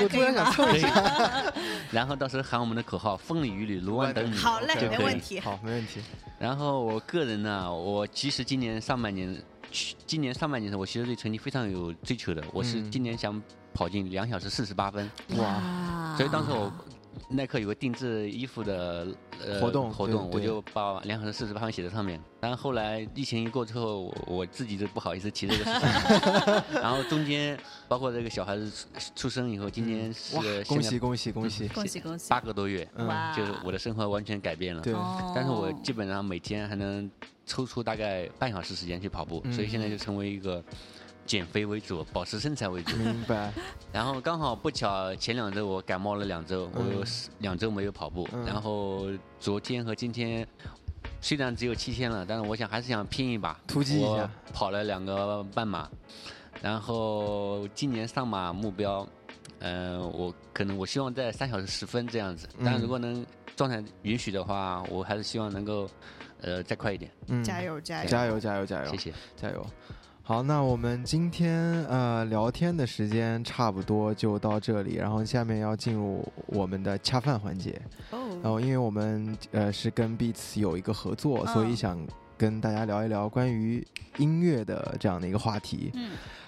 我突然想蹭一下，然后到时候喊我们的口号“风里雨里，卢湾等你”。好嘞，没问题。好，没问题。然后我个人呢，我其实今年上半年我其实对成绩非常有追求的，我是今年想跑进2小时48分。哇！所以当时我耐克有个定制衣服的活动，我就把2小时48分写在上面。但后来疫情一过之后，我自己就不好意思提这个事情。然后中间包括这个小孩子出生以后，今年是恭喜8个多月，就是我的生活完全改变了。对，但是我基本上每天还能抽出大概半小时时间去跑步，所以现在就成为一个减肥为主、保持身材为主。明白。然后刚好不巧，前2周我感冒了2周，我有2周没有跑步。然后昨天和今天虽然只有7天了，但是我想还是想拼一把，突击一下。我跑了2个半马，然后今年上马目标，我希望在3小时10分这样子。但如果能状态允许的话，我还是希望能够。再快一点，加油，谢谢，加油。好，那我们今天聊天的时间差不多就到这里，然后下面要进入我们的恰饭环节。然后因为我们是跟 Beats 有一个合作，所以想跟大家聊一聊关于音乐的这样的一个话题。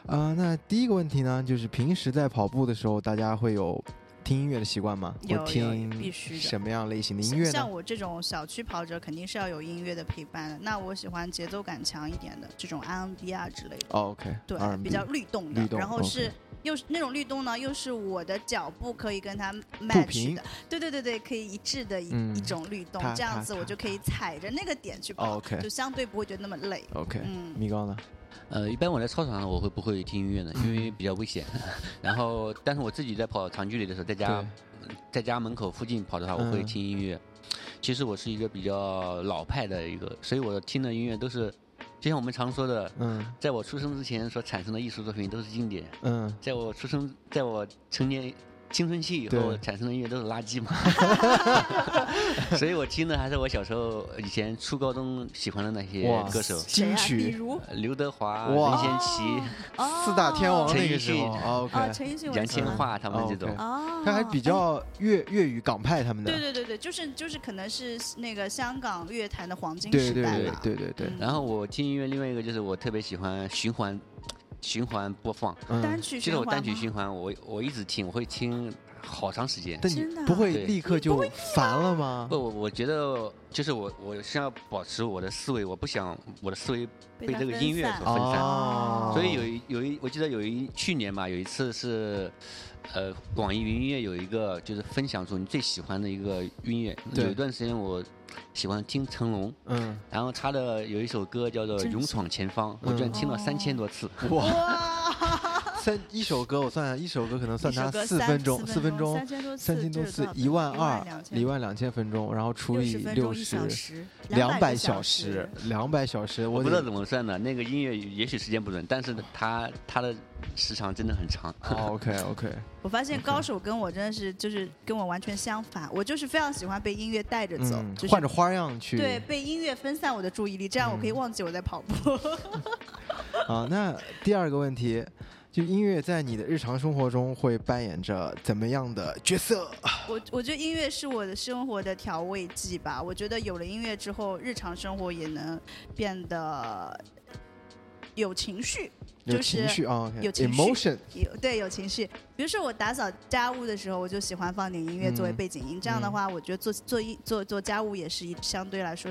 那第一个问题呢，就是平时在跑步的时候，大家会有听音乐的习惯吗？有，听必须的。什么样类型的音乐呢？像我这种小区跑者肯定是要有音乐的陪伴的，那我喜欢节奏感强一点的，这种 R&B 啊之类的。OK， 对， R&B， 比较律动，然后是又是那种律动呢，又是我的脚步可以跟它 match 的，对，可以一致的一种律动，这样子我就可以踩着那个点去跑，就相对不会觉得那么累。OK， 米高呢？一般我在操场上我会不会听音乐呢？因为比较危险。然后，但是我自己在跑长距离的时候，在家门口附近跑的话，我会听音乐。其实我是一个比较老派的一个，所以我听的音乐都是，就像我们常说的，在我出生之前所产生的艺术作品都是经典。在我成年。青春期以后产生的音乐都是垃圾嘛。所以我听的还是我小时候以前初高中喜欢的那些歌手，金曲，比如刘德华、任贤齐、四大天王那个时候，陈奕迅、杨千嬅他们这种，他还比较粤语港派他们的，对，就是可能是那个香港乐坛的黄金时代吧，对。然后我听音乐另外一个就是我特别喜欢循环播放，其实我单曲循环，我一直听，我会听好长时间。但你不会立刻就烦了吗？不，我觉得就是我是要保持我的思维，我不想我的思维被这个音乐所分散。所以我记得去年吧，有一次是，网易云音乐有一个就是分享出你最喜欢的一个音乐，有一段时间我喜欢听成龙，嗯，然后他的有一首歌叫做《勇闯前方》，我居然听了3000多次，哇！一首歌我算下，一首歌可能算他四分钟，3000多次，12000分钟，然后除以60，200小时，我不知道怎么算的，那个音乐也许时间不准，但是他的时长真的很长。OK。我发现高手跟我真的是就是跟我完全相反，我就是非常喜欢被音乐带着走，就是换着花样去，对，被音乐分散我的注意力，这样我可以忘记我在跑步。啊，那第二个问题。就音乐在你的日常生活中会扮演着怎么样的角色？我觉得音乐是我的生活的调味剂吧。我觉得有了音乐之后，日常生活也能变得有情绪，有情绪，emotion，对，有情绪。比如说我打扫家务的时候，我就喜欢放点音乐作为背景音。这样的话，我觉得做家务也是相对来说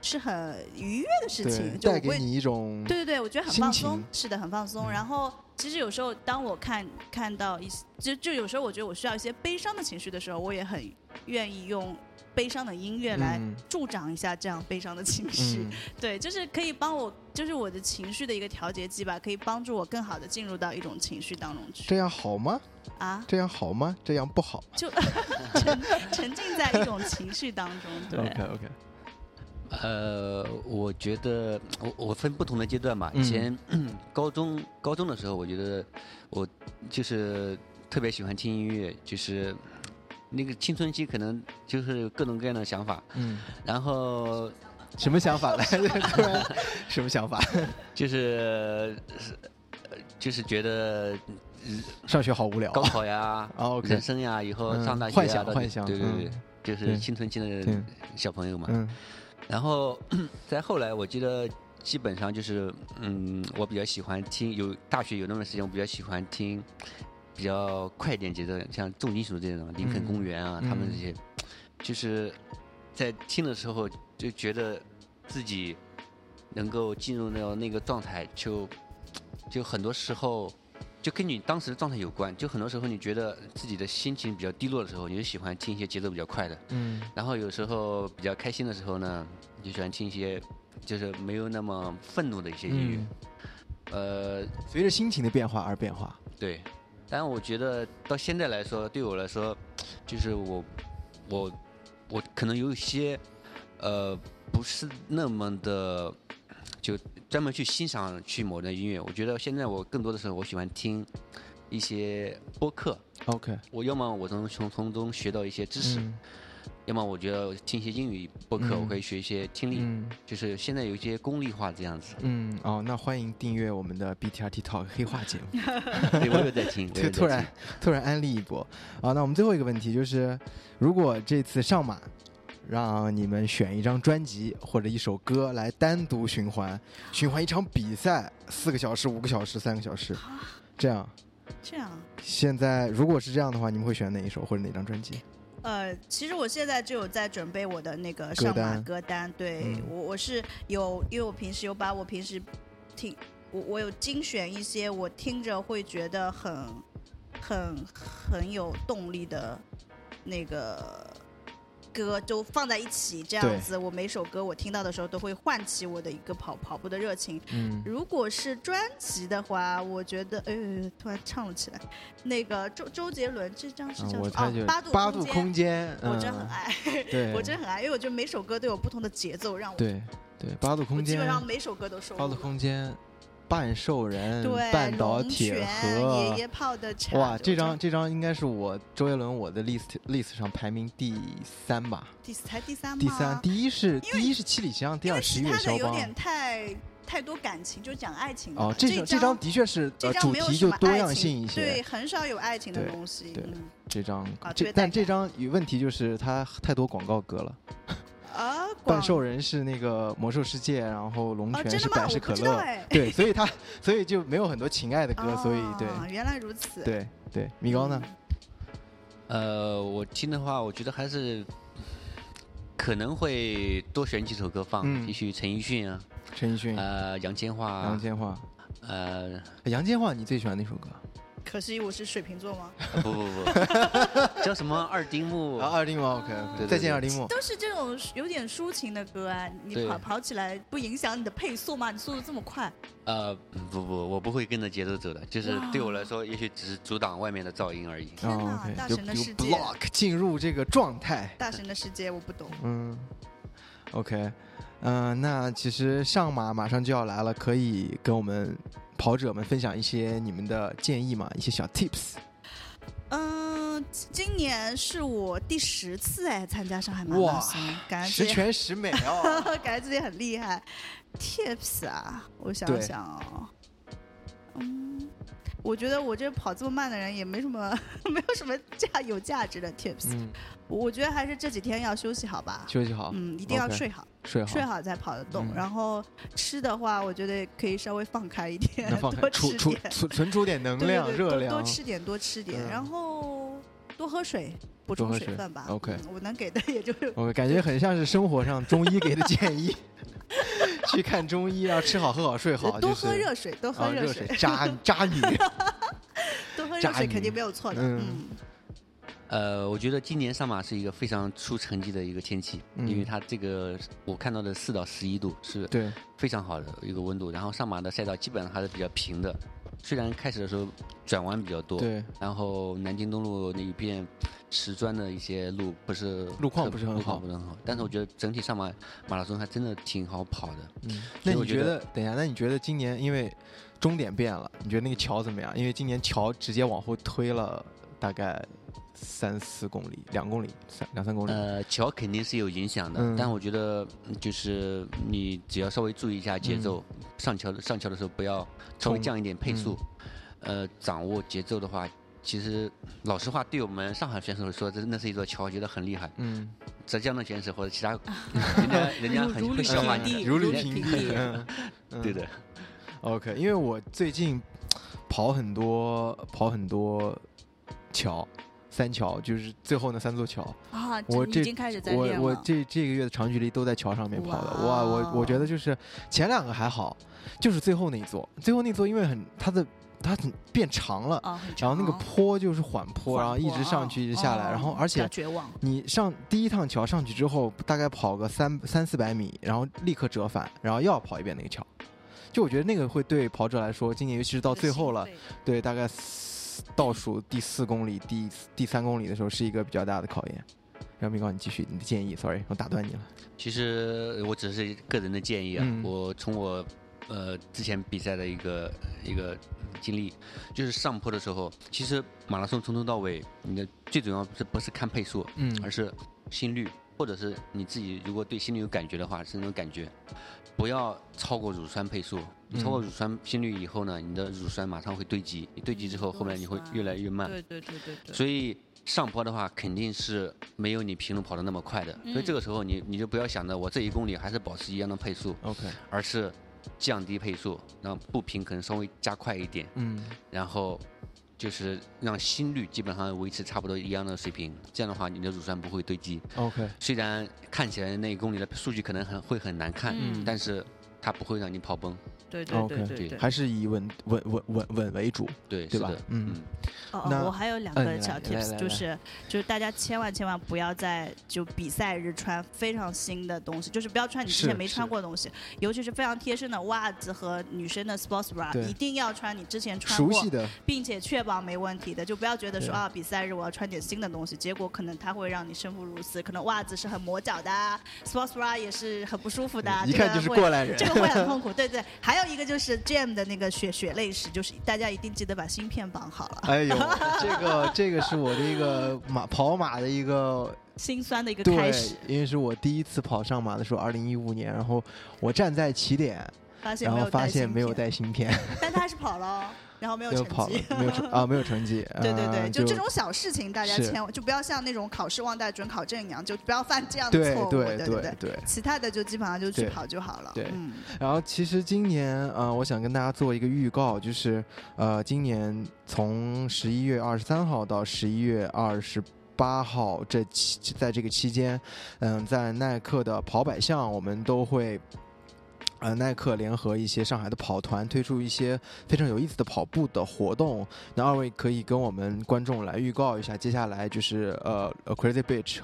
是很愉悦的事情，就带给你一种对，我觉得很放松，是的，很放松。然后其实有时候当我看到一些，就有时候我觉得我需要一些悲伤的情绪的时候，我也很愿意用悲伤的音乐来助长一下这样悲伤的情绪。对，就是可以帮我，就是我的情绪的一个调节剂吧，可以帮助我更好的进入到一种情绪当中去。这样好吗？啊，这样好吗？这样不好，就沉浸在一种情绪当中。对 ，OK。我觉得我分不同的阶段吧。以前高中的时候，我觉得我就是特别喜欢听音乐，就是那个青春期可能就是各种各样的想法。然后什么想法来？突然什么想法？就是觉得上学好无聊，高考呀，人生呀，以后上大学呀，幻想，对，就是青春期的小朋友嘛。然后再后来我记得基本上就是我比较喜欢听，大学有那段时间我比较喜欢听比较快一点节奏，像重金属这种林肯公园啊，他们这些就是在听的时候就觉得自己能够进入到那个状态，就很多时候就跟你当时的状态有关，就很多时候你觉得自己的心情比较低落的时候，你就喜欢听一些节奏比较快的。然后有时候比较开心的时候呢，就喜欢听一些就是没有那么愤怒的一些音乐。随着心情的变化而变化。对，但我觉得到现在来说，对我来说，就是我可能有一些不是那么的就专门去欣赏去某的音乐。我觉得现在我更多的时候我喜欢听一些播客。OK， 我要么我能从中学到一些知识，要么我觉得听一些英语播客我可以学一些听力，就是现在有一些功利化这样子。那欢迎订阅我们的 BTRT Talk 黑话节目。对，我有在听。对，突然安利一波。那我们最后一个问题就是，如果这次上马，让你们选一张专辑或者一首歌来单独循环一场比赛，4个小时、5个小时、3个小时，这样。现在如果是这样的话，你们会选哪一首或者哪张专辑？其实我现在就有在准备我的那个上马歌单。对，我是有，因为我平时有把我平时听，我有精选一些我听着会觉得很有动力的那个歌都放在一起，这样子我每首歌我听到的时候都会唤起我的一个跑步的热情。如果是专辑的话，我觉得突然唱了起来，那个周杰伦这张是叫八度空间，我真很爱。我真很爱，因为我觉得每首歌都有不同的节奏，让我对八度空间，基本上每首歌都收录了。八度空间，半兽人，半岛铁盒，爷爷泡的茶。哇，这张应该是我周杰伦我的 list 上排名第3吧。第三吗？第一是七里香，第二十月肖邦。有点太多感情，就讲爱情的。这张的确是主题就多样性一些，对，很少有爱情的东西。对，这张，但这张有问题就是它太多广告歌了。半兽人是那个魔兽世界，然后龙泉是百事可乐。对，所以就没有很多情爱的歌，所以对。原来如此。对，米高呢？我听的话，我觉得还是可能会多选几首歌放，也许陈奕迅，杨千嬅，杨千嬅，你最喜欢哪首歌？可惜我是水瓶座吗？不，叫什么二丁目？啊，二丁目 OK， 再见二丁目。都是这种有点抒情的歌啊，你跑起来不影响你的配速吗？你速度这么快？不，我不会跟着节奏走的，就是对我来说，也许只是阻挡外面的噪音而已。天哪，大神的世界 ！block 进入这个状态。大神的世界我不懂。嗯 ，OK。那其实上马马上就要来了，可以跟我们跑者们分享一些你们的建议吗？一些小 tips。今年是我第10次参加上海马拉松，感觉10全10美哦，感觉自己很厉害。tips 啊，我想想哦，我觉得我这跑这么慢的人也没有什么有价值的 tips、我觉得还是这几天要休息好，一定要睡好再跑得动、然后吃的话我觉得可以稍微放开一点，多吃点，存储点能量，对，热量，多吃点、然后多喝水，补充水分吧。 OK、我能给的也就是我感觉很像是生活上中医给的建议。去看中医，要吃好喝好睡好，多喝热水，多喝热水渣女多喝热水肯定没有错的。我觉得今年上马是一个非常出成绩的一个天气，因为它这个我看到的4到11度是非常好的一个温度，然后上马的赛道基本上还是比较平的，虽然开始的时候转弯比较多，对，然后南京东路那一片石砖的一些路路况不是很好，但是我觉得整体上马拉松还真的挺好跑的。那你觉得那你觉得今年因为终点变了，你觉得那个桥怎么样？因为今年桥直接往后推了大概3-4公里，2-3公里。桥肯定是有影响的，但我觉得就是你只要稍微注意一下节奏，上桥的时候不要稍微降一点配速，掌握节奏的话，其实老实话，对我们上海选手来说，那是一座桥，觉得很厉害。浙江的选手或者其他，人家很会笑话你，如履平地。对的。OK， 因为我最近跑很多桥。3桥就是最后那3座桥啊！我已经开始在练了。我这个月的长距离都在桥上面跑的。哇，我觉得就是前2个还好，就是最后那座因为它变长了，然后那个坡就是缓坡，然后一直上去一直下来，然后而且你上第1趟桥上去之后，大概跑个300-400米，然后立刻折返，然后又要跑一遍那个桥。就我觉得那个会对跑者来说，今年尤其是到最后了，对，大概倒数第4公里、第3公里的时候是一个比较大的考验。杨明高，你继续你的建议。 Sorry， 我打断你了。其实我只是个人的建议啊，我从我之前比赛的一个经历，就是上坡的时候，其实马拉松从头到尾，你的最主要不是看配速，而是心率，或者是你自己如果对心率有感觉的话，是那种感觉。不要超过乳酸配速，超过乳酸心率以后呢，你的乳酸马上会堆积，你堆积之后，后面你会越来越慢。对。所以上坡的话，肯定是没有你平路跑的那么快的。所以这个时候你就不要想着我这1公里还是保持一样的配速，而是降低配速，让步频可能稍微加快一点，然后就是让心率基本上维持差不多一样的水平，这样的话你的乳酸不会堆积。OK， 虽然看起来那1公里的数据可能会很难看，但是它不会让你跑崩。对，还是以稳为主，对吧？我还有2个小 tips， 就是大家千万不要在就比赛日穿非常新的东西，就是不要穿你之前没穿过的东西，尤其是非常贴身的袜子和女生的 sports bra， 一定要穿你之前穿过熟悉的，并且确保没问题的，就不要觉得说比赛日我要穿点新的东西，结果可能它会让你生不如死，可能袜子是很磨脚的， sports bra 也是很不舒服的，一看就是过来人，这个会很痛苦，对。还有一个就是 Jam 的那个血泪史，就是大家一定记得把芯片绑好了。哎呦，这个是我的一个跑马的一个心酸的一个开始，因为是我第1次跑上马的时候，2015年，然后我站在起点，然后发现没有带芯片，但他还是跑了。然后没有成绩，没有成绩。对，就这种小事情，大家千万就不要像那种考试忘带准考证一样，就不要犯这样的错误。对。其他的就基本上就去跑就好了。对。然后其实今年我想跟大家做一个预告，就是今年从11月23号到11月28号在这个期间，在耐克的跑百项，我们都会耐克联合一些上海的跑团推出一些非常有意思的跑步的活动，那二位可以跟我们观众来预告一下，接下来就是Crazy Beach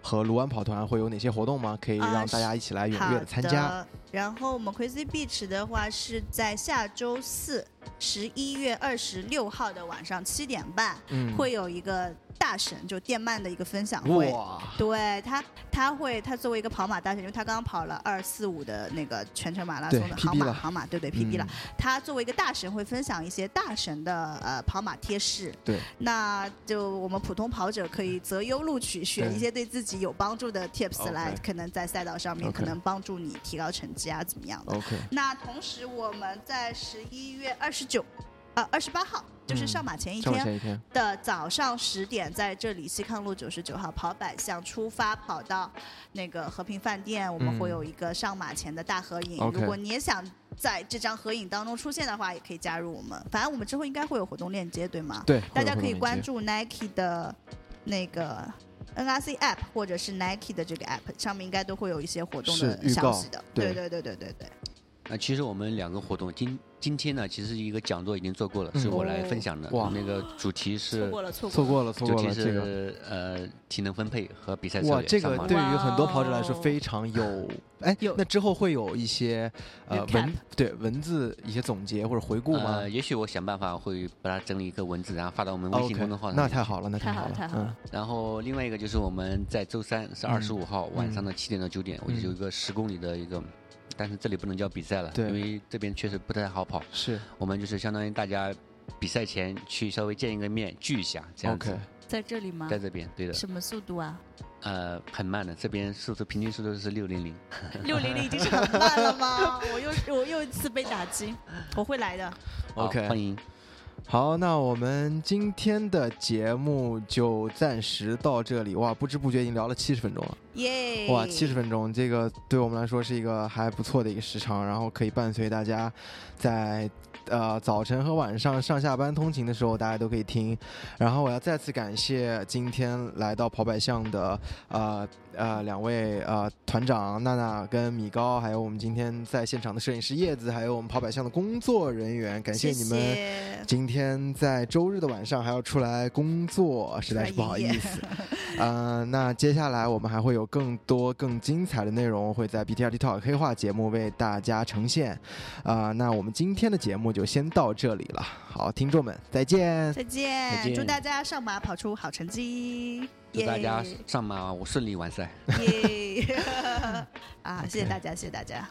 和卢湾跑团会有哪些活动吗？可以让大家一起来踊跃参加。好的，然后我们 Crazy Beach 的话是在下周四11月26号的晚上7点半、会有一个大神，就电鳗的一个分享会。对，他作为一个跑马大神，因为他刚刚跑了245的那个全程马拉松的航马，对 PB 了。他作为一个大神会分享一些大神的跑马贴士。对，那就我们普通跑者可以择优录取，选一些对自己有帮助的 tips 来，可能在赛道上面可能帮助你提高成绩啊，怎么样的。那同时我们在11月28号。就是上马前一天的早上10点，在这里西康路99号跑百项出发，跑到那个和平饭店，我们会有一个上马前的大合影。如果你也想在这张合影当中出现的话，也可以加入我们。反正我们之后应该会有活动链接，对吗？对，大家可以关注 Nike 的那个 NRC App 或者是 Nike 的这个 App， 上面应该都会有一些活动的消息的。对。其实我们两个活动今天呢，其实一个讲座已经做过了，是我来分享的。那个主题是错过了。主题是体能分配和比赛策略。这个对于很多跑者来说非常有。那之后会有一些文字一些总结或者回顾吗？也许我想办法会把它整理一个文字，然后发到我们微信公众号上。那太好了，太好了。然后另外一个就是我们在周三是25号晚上的7点到9点，我就有一个10公里的一个。但是这里不能叫比赛了，因为这边确实不太好跑。是，我们就是相当于大家比赛前去稍微见一个面，聚一下这样子。在这里吗？在这边，对的。什么速度啊？很慢的，这边速度平均速度是600。600已经是很慢了吗？我又一次被打击，我会来的。OK， 欢迎。好，那我们今天的节目就暂时到这里。不知不觉已经聊了70分钟了，70分钟，这个对我们来说是一个还不错的一个时长，然后可以伴随大家在早晨和晚上上下班通勤的时候，大家都可以听。然后我要再次感谢今天来到跑百项的两位团长娜娜跟米高，还有我们今天在现场的摄影师叶子，还有我们跑百项的工作人员，感谢你们今天在周日的晚上还要出来工作，实在是不好意思。那接下来我们还会有更多更精彩的内容会在 BTRT Talk 黑话节目为大家呈现。那我们今天的节目就先到这里了。好，听众们再见，祝大家上马跑出好成绩，祝大家上马顺利完赛。谢谢大家。